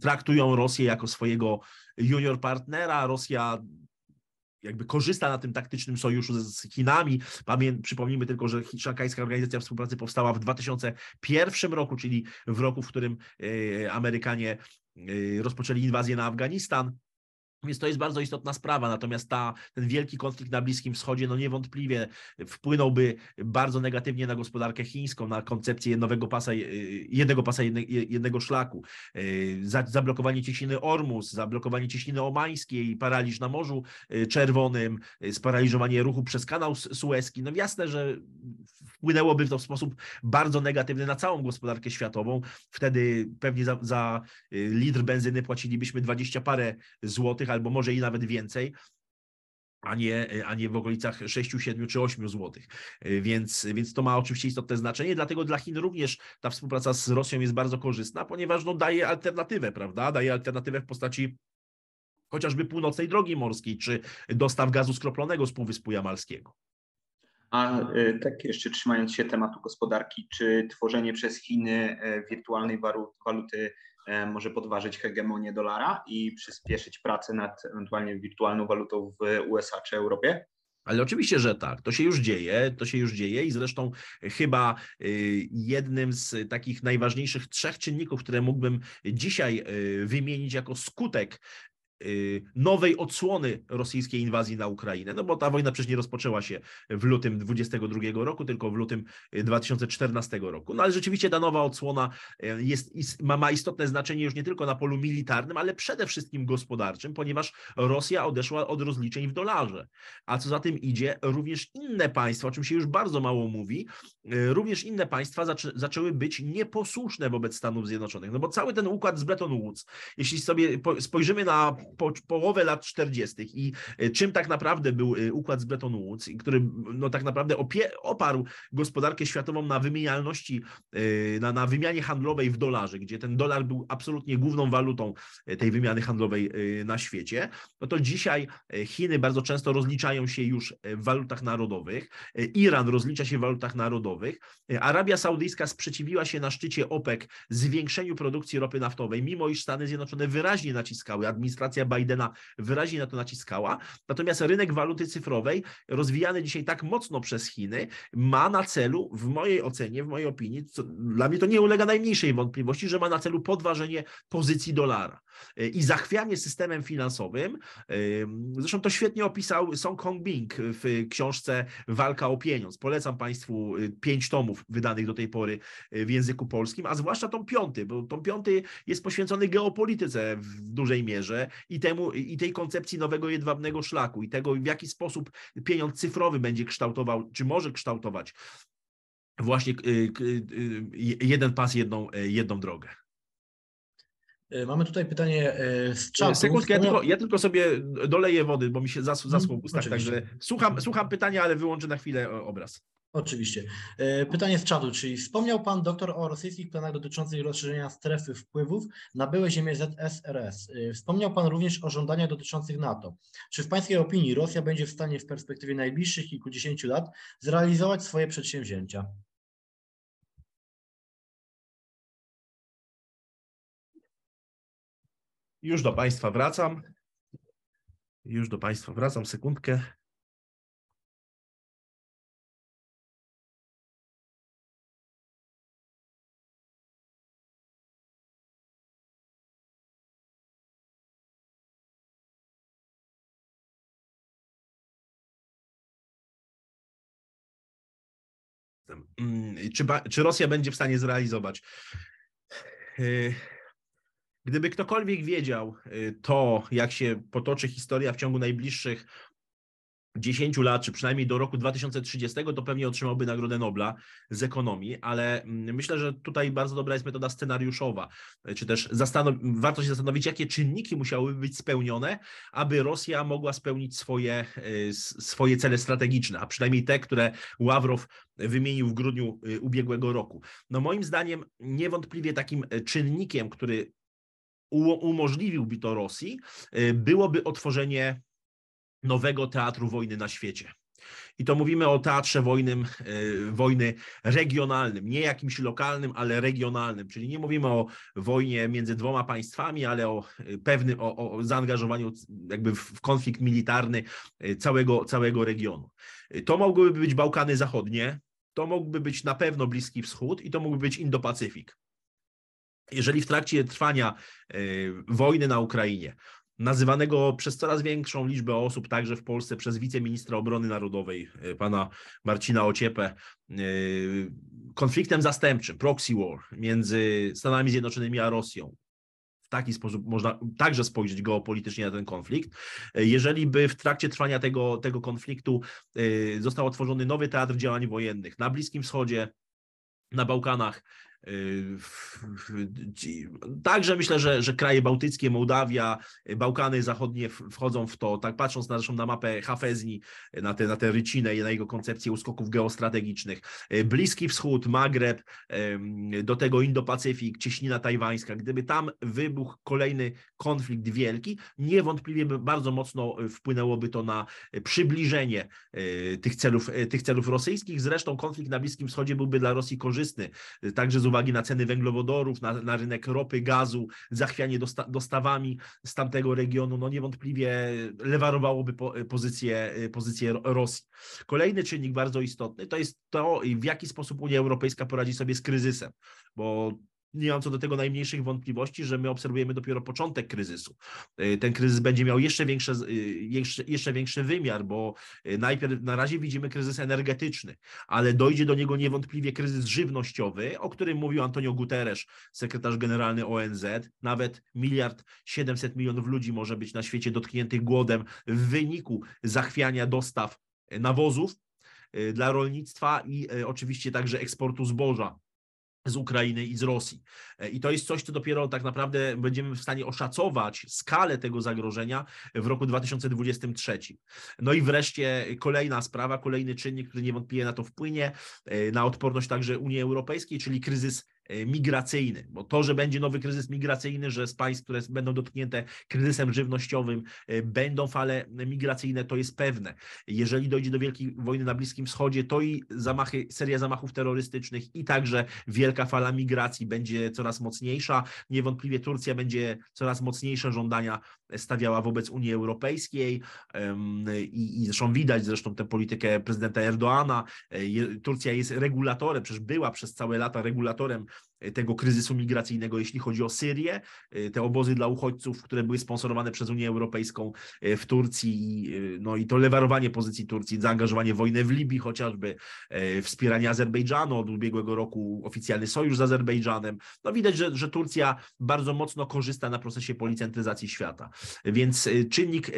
traktują Rosję jako swojego junior partnera. Rosja jakby korzysta na tym taktycznym sojuszu z, z Chinami. Pamię, przypomnijmy tylko, że Szanghajska Organizacja Współpracy powstała w dwa tysiące pierwszym roku, czyli w roku, w którym y, Amerykanie y, rozpoczęli inwazję na Afganistan. Więc to jest bardzo istotna sprawa, natomiast ta, ten wielki konflikt na Bliskim Wschodzie no niewątpliwie wpłynąłby bardzo negatywnie na gospodarkę chińską, na koncepcję nowego pasa, jednego pasa, jedne, jednego szlaku, zablokowanie cieśniny Ormus, zablokowanie cieśniny Omańskiej, paraliż na Morzu Czerwonym, sparaliżowanie ruchu przez kanał Suezki. No jasne, że wpłynęłoby to w sposób bardzo negatywny na całą gospodarkę światową. Wtedy pewnie za, za litr benzyny płacilibyśmy dwadzieścia parę złotych, albo może i nawet więcej, a nie, a nie w okolicach sześciu, siedmiu czy ośmiu złotych. Więc, więc to ma oczywiście istotne znaczenie, dlatego dla Chin również ta współpraca z Rosją jest bardzo korzystna, ponieważ no, daje alternatywę, prawda? Daje alternatywę w postaci chociażby północnej drogi morskiej, czy dostaw gazu skroplonego z Półwyspu Jamalskiego. A tak jeszcze trzymając się tematu gospodarki, czy tworzenie przez Chiny wirtualnej waluty może podważyć hegemonię dolara i przyspieszyć pracę nad ewentualnie wirtualną walutą w U S A czy Europie? Ale oczywiście, że tak. To się już dzieje, to się już dzieje i zresztą chyba jednym z takich najważniejszych trzech czynników, które mógłbym dzisiaj wymienić jako skutek nowej odsłony rosyjskiej inwazji na Ukrainę, no bo ta wojna przecież nie rozpoczęła się w lutym dwudziestego drugiego roku, tylko w lutym dwa tysiące czternastego roku. No ale rzeczywiście ta nowa odsłona jest, ma istotne znaczenie już nie tylko na polu militarnym, ale przede wszystkim gospodarczym, ponieważ Rosja odeszła od rozliczeń w dolarze. A co za tym idzie, również inne państwa, o czym się już bardzo mało mówi, również inne państwa zaczę, zaczęły być nieposłuszne wobec Stanów Zjednoczonych, no bo cały ten układ z Bretton Woods, jeśli sobie spojrzymy na Po, połowę lat czterdziestych i czym tak naprawdę był układ z Bretton Woods, który no, tak naprawdę opie, oparł gospodarkę światową na wymienialności, na, na wymianie handlowej w dolarze, gdzie ten dolar był absolutnie główną walutą tej wymiany handlowej na świecie, no to dzisiaj Chiny bardzo często rozliczają się już w walutach narodowych, Iran rozlicza się w walutach narodowych, Arabia Saudyjska sprzeciwiła się na szczycie OPEC zwiększeniu produkcji ropy naftowej, mimo iż Stany Zjednoczone wyraźnie naciskały, administracja Bidena wyraźnie na to naciskała. Natomiast rynek waluty cyfrowej, rozwijany dzisiaj tak mocno przez Chiny, ma na celu, w mojej ocenie, w mojej opinii, co, dla mnie to nie ulega najmniejszej wątpliwości, że ma na celu podważenie pozycji dolara i zachwianie systemem finansowym. Zresztą to świetnie opisał Song Hongbing w książce Walka o pieniądz. Polecam Państwu pięć tomów wydanych do tej pory w języku polskim, a zwłaszcza tom piąty, bo tom piąty jest poświęcony geopolityce w dużej mierze. I, temu, i tej koncepcji nowego jedwabnego szlaku i tego, w jaki sposób pieniądz cyfrowy będzie kształtował, czy może kształtować właśnie jeden pas, jedną, jedną drogę. Mamy tutaj pytanie z czatu. Sekundkę, ja tylko, ja tylko sobie doleję wody, bo mi się zasł, zasłał w ustach, także słucham, słucham pytania, ale wyłączę na chwilę obraz. Oczywiście. Pytanie z czatu, czyli wspomniał Pan doktor o rosyjskich planach dotyczących rozszerzenia strefy wpływów na byłe ziemie Z S R S. Wspomniał Pan również o żądaniach dotyczących NATO. Czy w Pańskiej opinii Rosja będzie w stanie w perspektywie najbliższych kilkudziesięciu lat zrealizować swoje przedsięwzięcia? Już do Państwa wracam. Już do Państwa wracam. Sekundkę. Czy, czy Rosja będzie w stanie zrealizować? Gdyby ktokolwiek wiedział to, jak się potoczy historia w ciągu najbliższych dziesięciu lat, czy przynajmniej do roku dwa tysiące trzydziestego, to pewnie otrzymałby Nagrodę Nobla z ekonomii, ale myślę, że tutaj bardzo dobra jest metoda scenariuszowa, czy też warto się zastanowić, jakie czynniki musiałyby być spełnione, aby Rosja mogła spełnić swoje, swoje cele strategiczne, a przynajmniej te, które Ławrow wymienił w grudniu ubiegłego roku. No moim zdaniem niewątpliwie takim czynnikiem, który umożliwiłby to Rosji, byłoby otworzenie nowego teatru wojny na świecie. I to mówimy o teatrze wojny, wojny regionalnym, nie jakimś lokalnym, ale regionalnym, czyli nie mówimy o wojnie między dwoma państwami, ale o pewnym, o, o zaangażowaniu jakby w konflikt militarny całego, całego regionu. To mogłyby być Bałkany Zachodnie, to mógłby być na pewno Bliski Wschód i to mógłby być Indo-Pacyfik. Jeżeli w trakcie trwania wojny na Ukrainie, nazywanego przez coraz większą liczbę osób, także w Polsce, przez wiceministra obrony narodowej, pana Marcina Ociepę, konfliktem zastępczym, proxy war między Stanami Zjednoczonymi a Rosją, w taki sposób można także spojrzeć geopolitycznie na ten konflikt. Jeżeli by w trakcie trwania tego, tego konfliktu został otworzony nowy teatr działań wojennych na Bliskim Wschodzie, na Bałkanach, także myślę, że, że kraje bałtyckie, Mołdawia, Bałkany Zachodnie wchodzą w to, tak patrząc na, zresztą na mapę Hafezni, na tę na te rycinę i na jego koncepcję uskoków geostrategicznych. Bliski Wschód, Magreb, do tego Indo-Pacyfik, Cieśnina Tajwańska. Gdyby tam wybuchł kolejny konflikt wielki, niewątpliwie bardzo mocno wpłynęłoby to na przybliżenie tych celów, tych celów rosyjskich. Zresztą konflikt na Bliskim Wschodzie byłby dla Rosji korzystny, także z uwagi na ceny węglowodorów, na, na rynek ropy, gazu, zachwianie dosta dostawami z tamtego regionu, no niewątpliwie lewarowałoby po, pozycję, pozycję Rosji. Kolejny czynnik bardzo istotny to jest to, w jaki sposób Unia Europejska poradzi sobie z kryzysem, bo nie mam co do tego najmniejszych wątpliwości, że my obserwujemy dopiero początek kryzysu. Ten kryzys będzie miał jeszcze, większe, jeszcze, jeszcze większy wymiar, bo najpierw na razie widzimy kryzys energetyczny, ale dojdzie do niego niewątpliwie kryzys żywnościowy, o którym mówił Antonio Guterres, sekretarz generalny O N Z. Nawet miliard siedemset milionów ludzi może być na świecie dotkniętych głodem w wyniku zachwiania dostaw nawozów dla rolnictwa i oczywiście także eksportu zboża z Ukrainy i z Rosji. I to jest coś, co dopiero tak naprawdę będziemy w stanie oszacować skalę tego zagrożenia w roku dwa tysiące dwudziestym trzecim. No i wreszcie kolejna sprawa, kolejny czynnik, który niewątpliwie na to wpłynie, na odporność także Unii Europejskiej, czyli kryzys migracyjny, bo to, że będzie nowy kryzys migracyjny, że z państw, które będą dotknięte kryzysem żywnościowym, będą fale migracyjne, to jest pewne. Jeżeli dojdzie do wielkiej wojny na Bliskim Wschodzie, to i zamachy, seria zamachów terrorystycznych i także wielka fala migracji będzie coraz mocniejsza. Niewątpliwie Turcja będzie coraz mocniejsze żądania stawiała wobec Unii Europejskiej i, i zresztą widać zresztą tę politykę prezydenta Erdoana. Turcja jest regulatorem, przecież była przez całe lata regulatorem tego kryzysu migracyjnego, jeśli chodzi o Syrię, te obozy dla uchodźców, które były sponsorowane przez Unię Europejską w Turcji, no i to lewarowanie pozycji Turcji, zaangażowanie wojny w Libii chociażby, wspieranie Azerbejdżanu, od ubiegłego roku oficjalny sojusz z Azerbejdżanem. No widać, że, że Turcja bardzo mocno korzysta na procesie policentryzacji świata, więc czynnik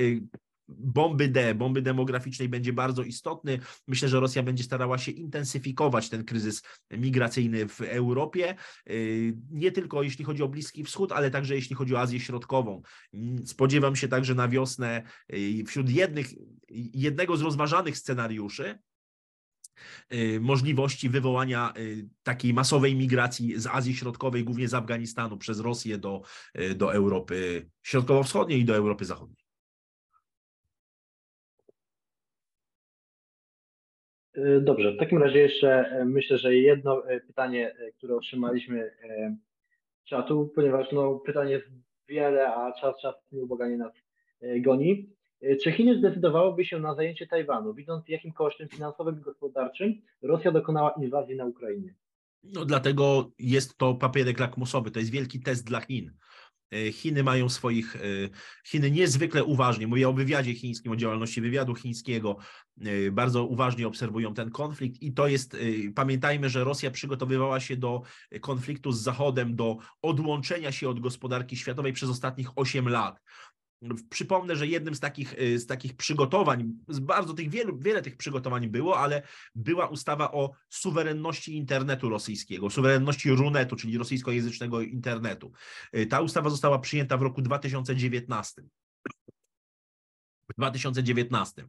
bomby D, bomby demograficznej będzie bardzo istotny. Myślę, że Rosja będzie starała się intensyfikować ten kryzys migracyjny w Europie, nie tylko jeśli chodzi o Bliski Wschód, ale także jeśli chodzi o Azję Środkową. Spodziewam się także na wiosnę wśród jednych, jednego z rozważanych scenariuszy możliwości wywołania takiej masowej migracji z Azji Środkowej, głównie z Afganistanu, przez Rosję do, do Europy Środkowo-Wschodniej i do Europy Zachodniej. Dobrze, w takim razie jeszcze myślę, że jedno pytanie, które otrzymaliśmy z czatu, ponieważ no, pytanie wiele, a czas, czas nieubłaganie nas goni. Czy Chiny zdecydowałyby się na zajęcie Tajwanu, widząc jakim kosztem finansowym i gospodarczym Rosja dokonała inwazji na Ukrainie? No dlatego jest to papierek lakmusowy, to jest wielki test dla Chin. Chiny mają swoich, Chiny niezwykle uważnie, mówię o wywiadzie chińskim, o działalności wywiadu chińskiego, bardzo uważnie obserwują ten konflikt i to jest, pamiętajmy, że Rosja przygotowywała się do konfliktu z Zachodem, do odłączenia się od gospodarki światowej przez ostatnich osiem lat. Przypomnę, że jednym z takich, z takich przygotowań, z bardzo tych wielu, wiele tych przygotowań było, ale była ustawa o suwerenności internetu rosyjskiego, suwerenności runetu, czyli rosyjskojęzycznego internetu. Ta ustawa została przyjęta w roku dwa tysiące dziewiętnastym. W dwa tysiące dziewiętnastym.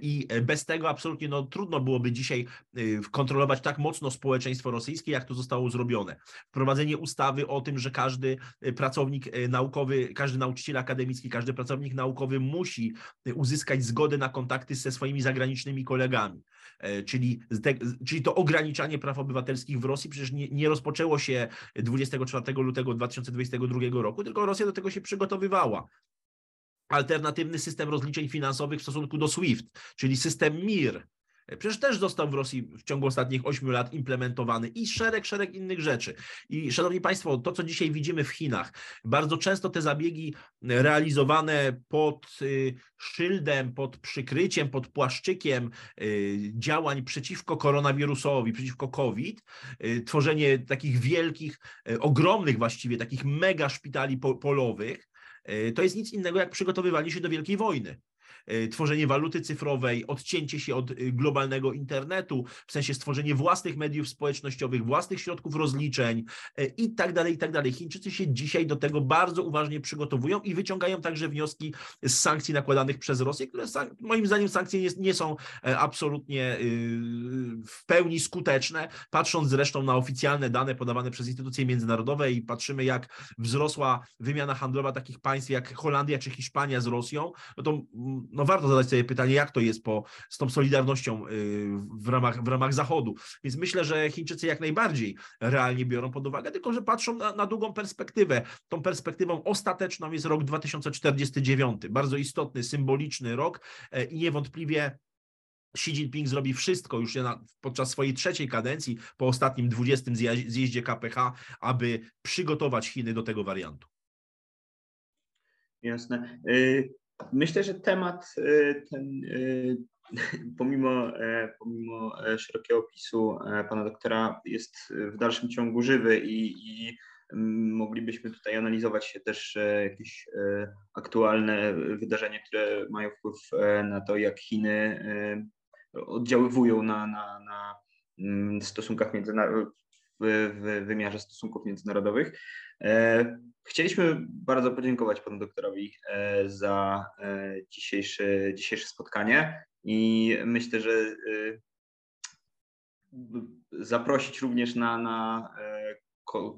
I bez tego absolutnie no, trudno byłoby dzisiaj kontrolować tak mocno społeczeństwo rosyjskie, jak to zostało zrobione. Wprowadzenie ustawy o tym, że każdy pracownik naukowy, każdy nauczyciel akademicki, każdy pracownik naukowy musi uzyskać zgodę na kontakty ze swoimi zagranicznymi kolegami. Czyli, te, czyli to ograniczanie praw obywatelskich w Rosji przecież nie, nie rozpoczęło się dwudziestego czwartego lutego dwa tysiące dwudziestego drugiego roku, tylko Rosja do tego się przygotowywała. Alternatywny system rozliczeń finansowych w stosunku do SWIFT, czyli system M I R. Przecież też został w Rosji w ciągu ostatnich ośmiu lat implementowany i szereg, szereg innych rzeczy. I szanowni państwo, to co dzisiaj widzimy w Chinach, bardzo często te zabiegi realizowane pod szyldem, pod przykryciem, pod płaszczykiem działań przeciwko koronawirusowi, przeciwko COVID, tworzenie takich wielkich, ogromnych właściwie, takich mega szpitali polowych, to jest nic innego jak przygotowywanie się do wielkiej wojny. Tworzenie waluty cyfrowej, odcięcie się od globalnego internetu, w sensie stworzenie własnych mediów społecznościowych, własnych środków rozliczeń i tak dalej, i tak dalej. Chińczycy się dzisiaj do tego bardzo uważnie przygotowują i wyciągają także wnioski z sankcji nakładanych przez Rosję, które moim zdaniem sankcje nie, nie są absolutnie w pełni skuteczne, patrząc zresztą na oficjalne dane podawane przez instytucje międzynarodowe i patrzymy, jak wzrosła wymiana handlowa takich państw jak Holandia czy Hiszpania z Rosją, no to no warto zadać sobie pytanie, jak to jest po, z tą solidarnością w ramach, w ramach Zachodu. Więc myślę, że Chińczycy jak najbardziej realnie biorą pod uwagę, tylko że patrzą na, na długą perspektywę. Tą perspektywą ostateczną jest rok dwa tysiące czterdziesty dziewiąty. Bardzo istotny, symboliczny rok i niewątpliwie Xi Jinping zrobi wszystko już podczas swojej trzeciej kadencji, po ostatnim dwudziestym zjeździe K P H, aby przygotować Chiny do tego wariantu. Jasne. Y Myślę, że temat ten, pomimo, pomimo szerokiego opisu pana doktora, jest w dalszym ciągu żywy i, i moglibyśmy tutaj analizować się też jakieś aktualne wydarzenia, które mają wpływ na to, jak Chiny oddziaływują na, na, na stosunkach międzynarodowych, w wymiarze stosunków międzynarodowych. Chcieliśmy bardzo podziękować panu doktorowi za dzisiejsze, dzisiejsze spotkanie i myślę, że zaprosić również na, na,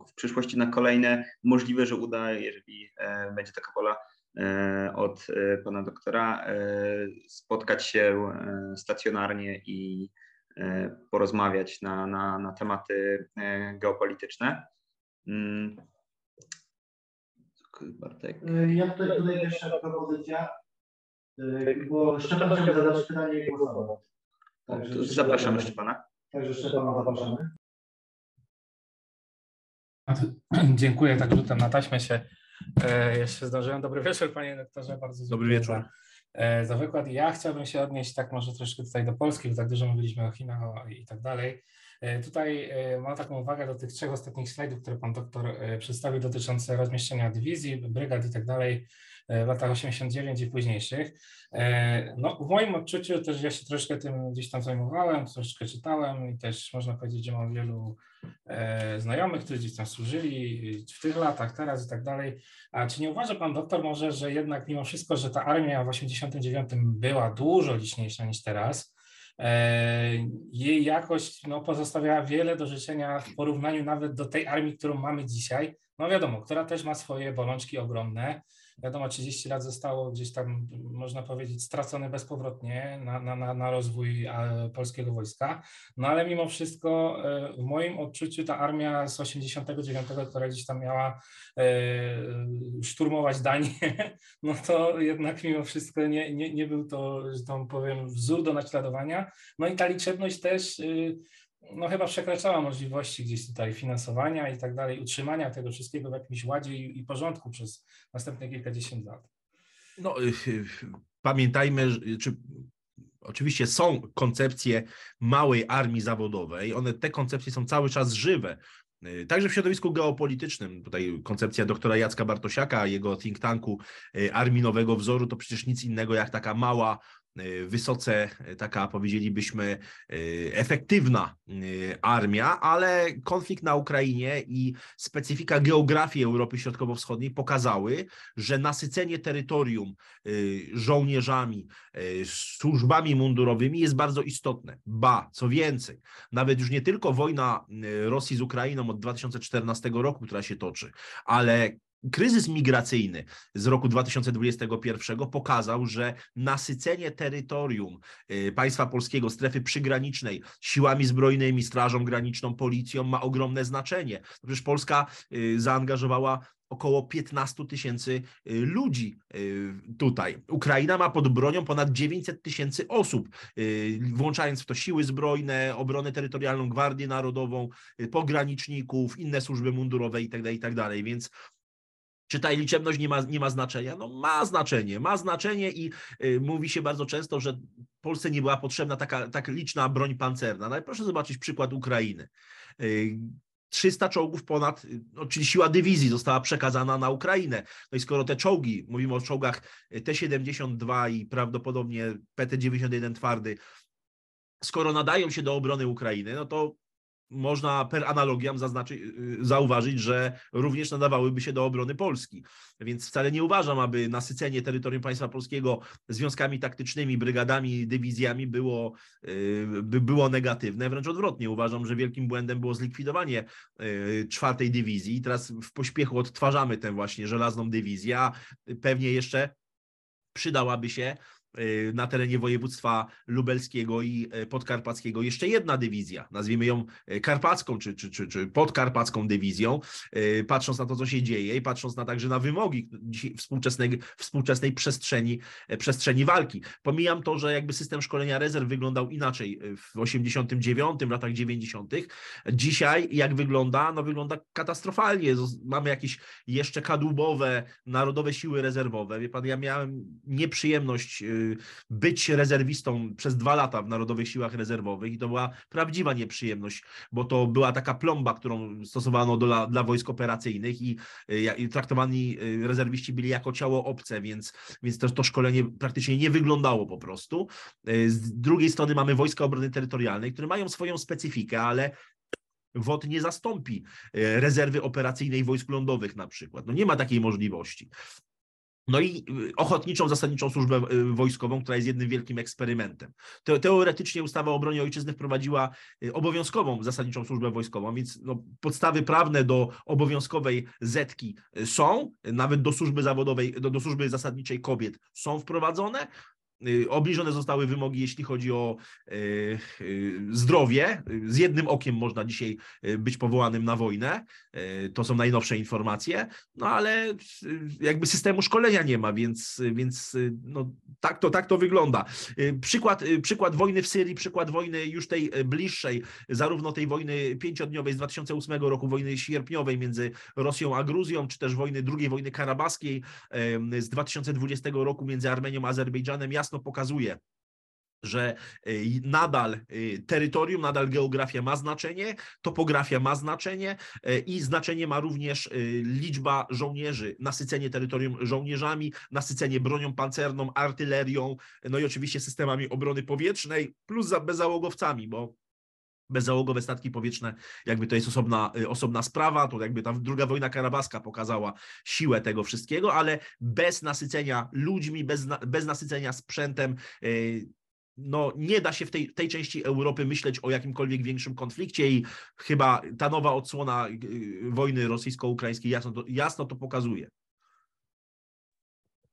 w przyszłości na kolejne, możliwe, że uda, jeżeli będzie taka wola od pana doktora, spotkać się stacjonarnie i porozmawiać na, na, na tematy geopolityczne. Bartek. Ja tutaj, tutaj jeszcze propozycja, bo Szczepan chciałby zadać pytanie i głosować. Zapraszamy Szczepana. Także Szczepana zapraszamy. Dziękuję, tak rzutem na taśmę się jeszcze zdążyłem. Dobry wieczór, panie doktorze, bardzo dobry wieczór. Za wykład. Ja chciałbym się odnieść tak może troszkę tutaj do Polski, bo tak dużo mówiliśmy o Chinach i tak dalej. Tutaj mam taką uwagę do tych trzech ostatnich slajdów, które pan doktor przedstawił, dotyczące rozmieszczenia dywizji, brygad i tak dalej w latach osiemdziesiątych dziewięć i późniejszych. No, w moim odczuciu też ja się troszkę tym gdzieś tam zajmowałem, troszkę czytałem i też można powiedzieć, że mam wielu znajomych, którzy gdzieś tam służyli w tych latach, teraz i tak dalej. A czy nie uważa pan doktor może, że jednak mimo wszystko, że ta armia w osiemdziesiątym dziewiątym była dużo liczniejsza niż teraz, jej jakość no, pozostawiała wiele do życzenia w porównaniu nawet do tej armii, którą mamy dzisiaj. No wiadomo, która też ma swoje bolączki ogromne, Wiadomo, trzydzieści lat zostało gdzieś tam, można powiedzieć, stracone bezpowrotnie na, na, na rozwój polskiego wojska. No ale mimo wszystko w moim odczuciu ta armia z osiemdziesiątego dziewiątego, która gdzieś tam miała szturmować Danię, no to jednak mimo wszystko nie, nie, nie był to, że tam powiem, wzór do naśladowania. No i ta liczebność też no chyba przekraczała możliwości gdzieś tutaj finansowania i tak dalej, utrzymania tego wszystkiego w jakimś ładzie i, i porządku przez następne kilkadziesiąt lat. No pamiętajmy, czy oczywiście są koncepcje małej armii zawodowej, one te koncepcje są cały czas żywe. Także w środowisku geopolitycznym, tutaj koncepcja doktora Jacka Bartosiaka, jego think tanku Armii Nowego Wzoru, to przecież nic innego jak taka mała, wysoce taka, powiedzielibyśmy, efektywna armia, ale konflikt na Ukrainie i specyfika geografii Europy Środkowo-Wschodniej pokazały, że nasycenie terytorium żołnierzami, służbami mundurowymi jest bardzo istotne. Ba, co więcej, nawet już nie tylko wojna Rosji z Ukrainą od dwa tysiące czternastego roku, która się toczy, ale kryzys migracyjny z roku dwa tysiące dwudziestego pierwszego pokazał, że nasycenie terytorium państwa polskiego, strefy przygranicznej siłami zbrojnymi, strażą graniczną, policją ma ogromne znaczenie. Przecież Polska zaangażowała około piętnaście tysięcy ludzi tutaj. Ukraina ma pod bronią ponad dziewięćset tysięcy osób, włączając w to siły zbrojne, obronę terytorialną, Gwardię Narodową, pograniczników, inne służby mundurowe itd., itd., więc czy ta liczebność nie ma, nie ma znaczenia? No ma znaczenie, ma znaczenie i y, mówi się bardzo często, że Polsce nie była potrzebna taka, tak liczna broń pancerna. No i proszę zobaczyć przykład Ukrainy. Y, trzysta czołgów ponad, no, czyli siła dywizji została przekazana na Ukrainę. No i skoro te czołgi, mówimy o czołgach T siedemdziesiąt dwa i prawdopodobnie P T dziewięćdziesiąt jeden twardy, skoro nadają się do obrony Ukrainy, no to można per analogiam zaznaczyć, zauważyć, że również nadawałyby się do obrony Polski. Więc wcale nie uważam, aby nasycenie terytorium państwa polskiego związkami taktycznymi, brygadami, dywizjami było, by było negatywne. Wręcz odwrotnie. Uważam, że wielkim błędem było zlikwidowanie czwartej dywizji. I teraz w pośpiechu odtwarzamy tę właśnie żelazną dywizję, a pewnie jeszcze przydałaby się na terenie województwa lubelskiego i podkarpackiego jeszcze jedna dywizja, nazwijmy ją karpacką czy, czy, czy, czy podkarpacką dywizją, patrząc na to, co się dzieje i patrząc na także na wymogi współczesnej, współczesnej przestrzeni, przestrzeni walki. Pomijam to, że jakby system szkolenia rezerw wyglądał inaczej w osiemdziesiątym dziewiątym, w latach dziewięćdziesiątych. Dzisiaj jak wygląda? No wygląda katastrofalnie. Mamy jakieś jeszcze kadłubowe, narodowe siły rezerwowe. Wie pan, ja miałem nieprzyjemność być rezerwistą przez dwa lata w Narodowych Siłach Rezerwowych i to była prawdziwa nieprzyjemność, bo to była taka plomba, którą stosowano dla, dla wojsk operacyjnych i, i traktowani rezerwiści byli jako ciało obce, więc, więc to, to szkolenie praktycznie nie wyglądało po prostu. Z drugiej strony mamy Wojska Obrony Terytorialnej, które mają swoją specyfikę, ale W O T nie zastąpi rezerwy operacyjnej wojsk lądowych na przykład. No nie ma takiej możliwości. No i ochotniczą, zasadniczą służbę wojskową, która jest jednym wielkim eksperymentem. Teoretycznie ustawa o obronie ojczyzny wprowadziła obowiązkową zasadniczą służbę wojskową, więc no, podstawy prawne do obowiązkowej zetki są, nawet do służby zawodowej, do, do służby zasadniczej kobiet są wprowadzone. Obniżone zostały wymogi, jeśli chodzi o zdrowie. Z jednym okiem można dzisiaj być powołanym na wojnę. To są najnowsze informacje, no ale jakby systemu szkolenia nie ma, więc, więc no, tak, to, tak to wygląda. Przykład, przykład wojny w Syrii, przykład wojny już tej bliższej, zarówno tej wojny pięciodniowej z dwa tysiące ósmego roku, wojny sierpniowej między Rosją a Gruzją, czy też wojny drugiej wojny karabaskiej z dwa tysiące dwudziestego roku między Armenią a Azerbejdżanem, jasno pokazuje, że nadal terytorium, nadal geografia ma znaczenie, topografia ma znaczenie i znaczenie ma również liczba żołnierzy, nasycenie terytorium żołnierzami, nasycenie bronią pancerną, artylerią, no i oczywiście systemami obrony powietrznej plus bezzałogowcami, bo bezzałogowe statki powietrzne, jakby to jest osobna, osobna sprawa, to jakby ta druga wojna karabaska pokazała siłę tego wszystkiego, ale bez nasycenia ludźmi, bez, bez nasycenia sprzętem, no nie da się w tej, tej części Europy myśleć o jakimkolwiek większym konflikcie i chyba ta nowa odsłona wojny rosyjsko-ukraińskiej jasno to, jasno to pokazuje.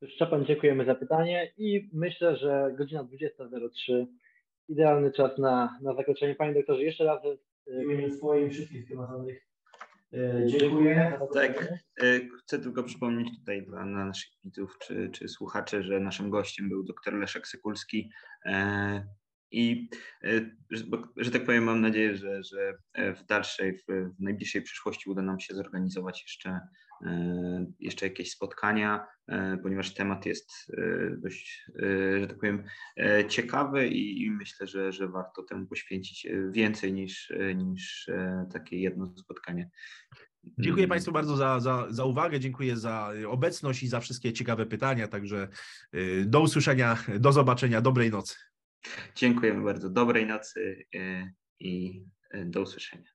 Szczepan, dziękujemy za pytanie i myślę, że godzina dwudziesta zero trzy, idealny czas na, na zakończenie. Panie doktorze, jeszcze raz w imieniu swoim wszystkich zgromadzonych dziękuję. Tak, chcę tylko przypomnieć tutaj dla naszych widzów czy, czy słuchaczy, że naszym gościem był dr Leszek Sykulski i że, że tak powiem, mam nadzieję, że, że w dalszej, w najbliższej przyszłości uda nam się zorganizować jeszcze, jeszcze jakieś spotkania, ponieważ temat jest dość, że tak powiem, ciekawy i, i myślę, że, że warto temu poświęcić więcej niż, niż takie jedno spotkanie. Dziękuję Państwu bardzo za, za, za uwagę, dziękuję za obecność i za wszystkie ciekawe pytania, także do usłyszenia, do zobaczenia, dobrej nocy. Dziękujemy bardzo, dobrej nocy i do usłyszenia.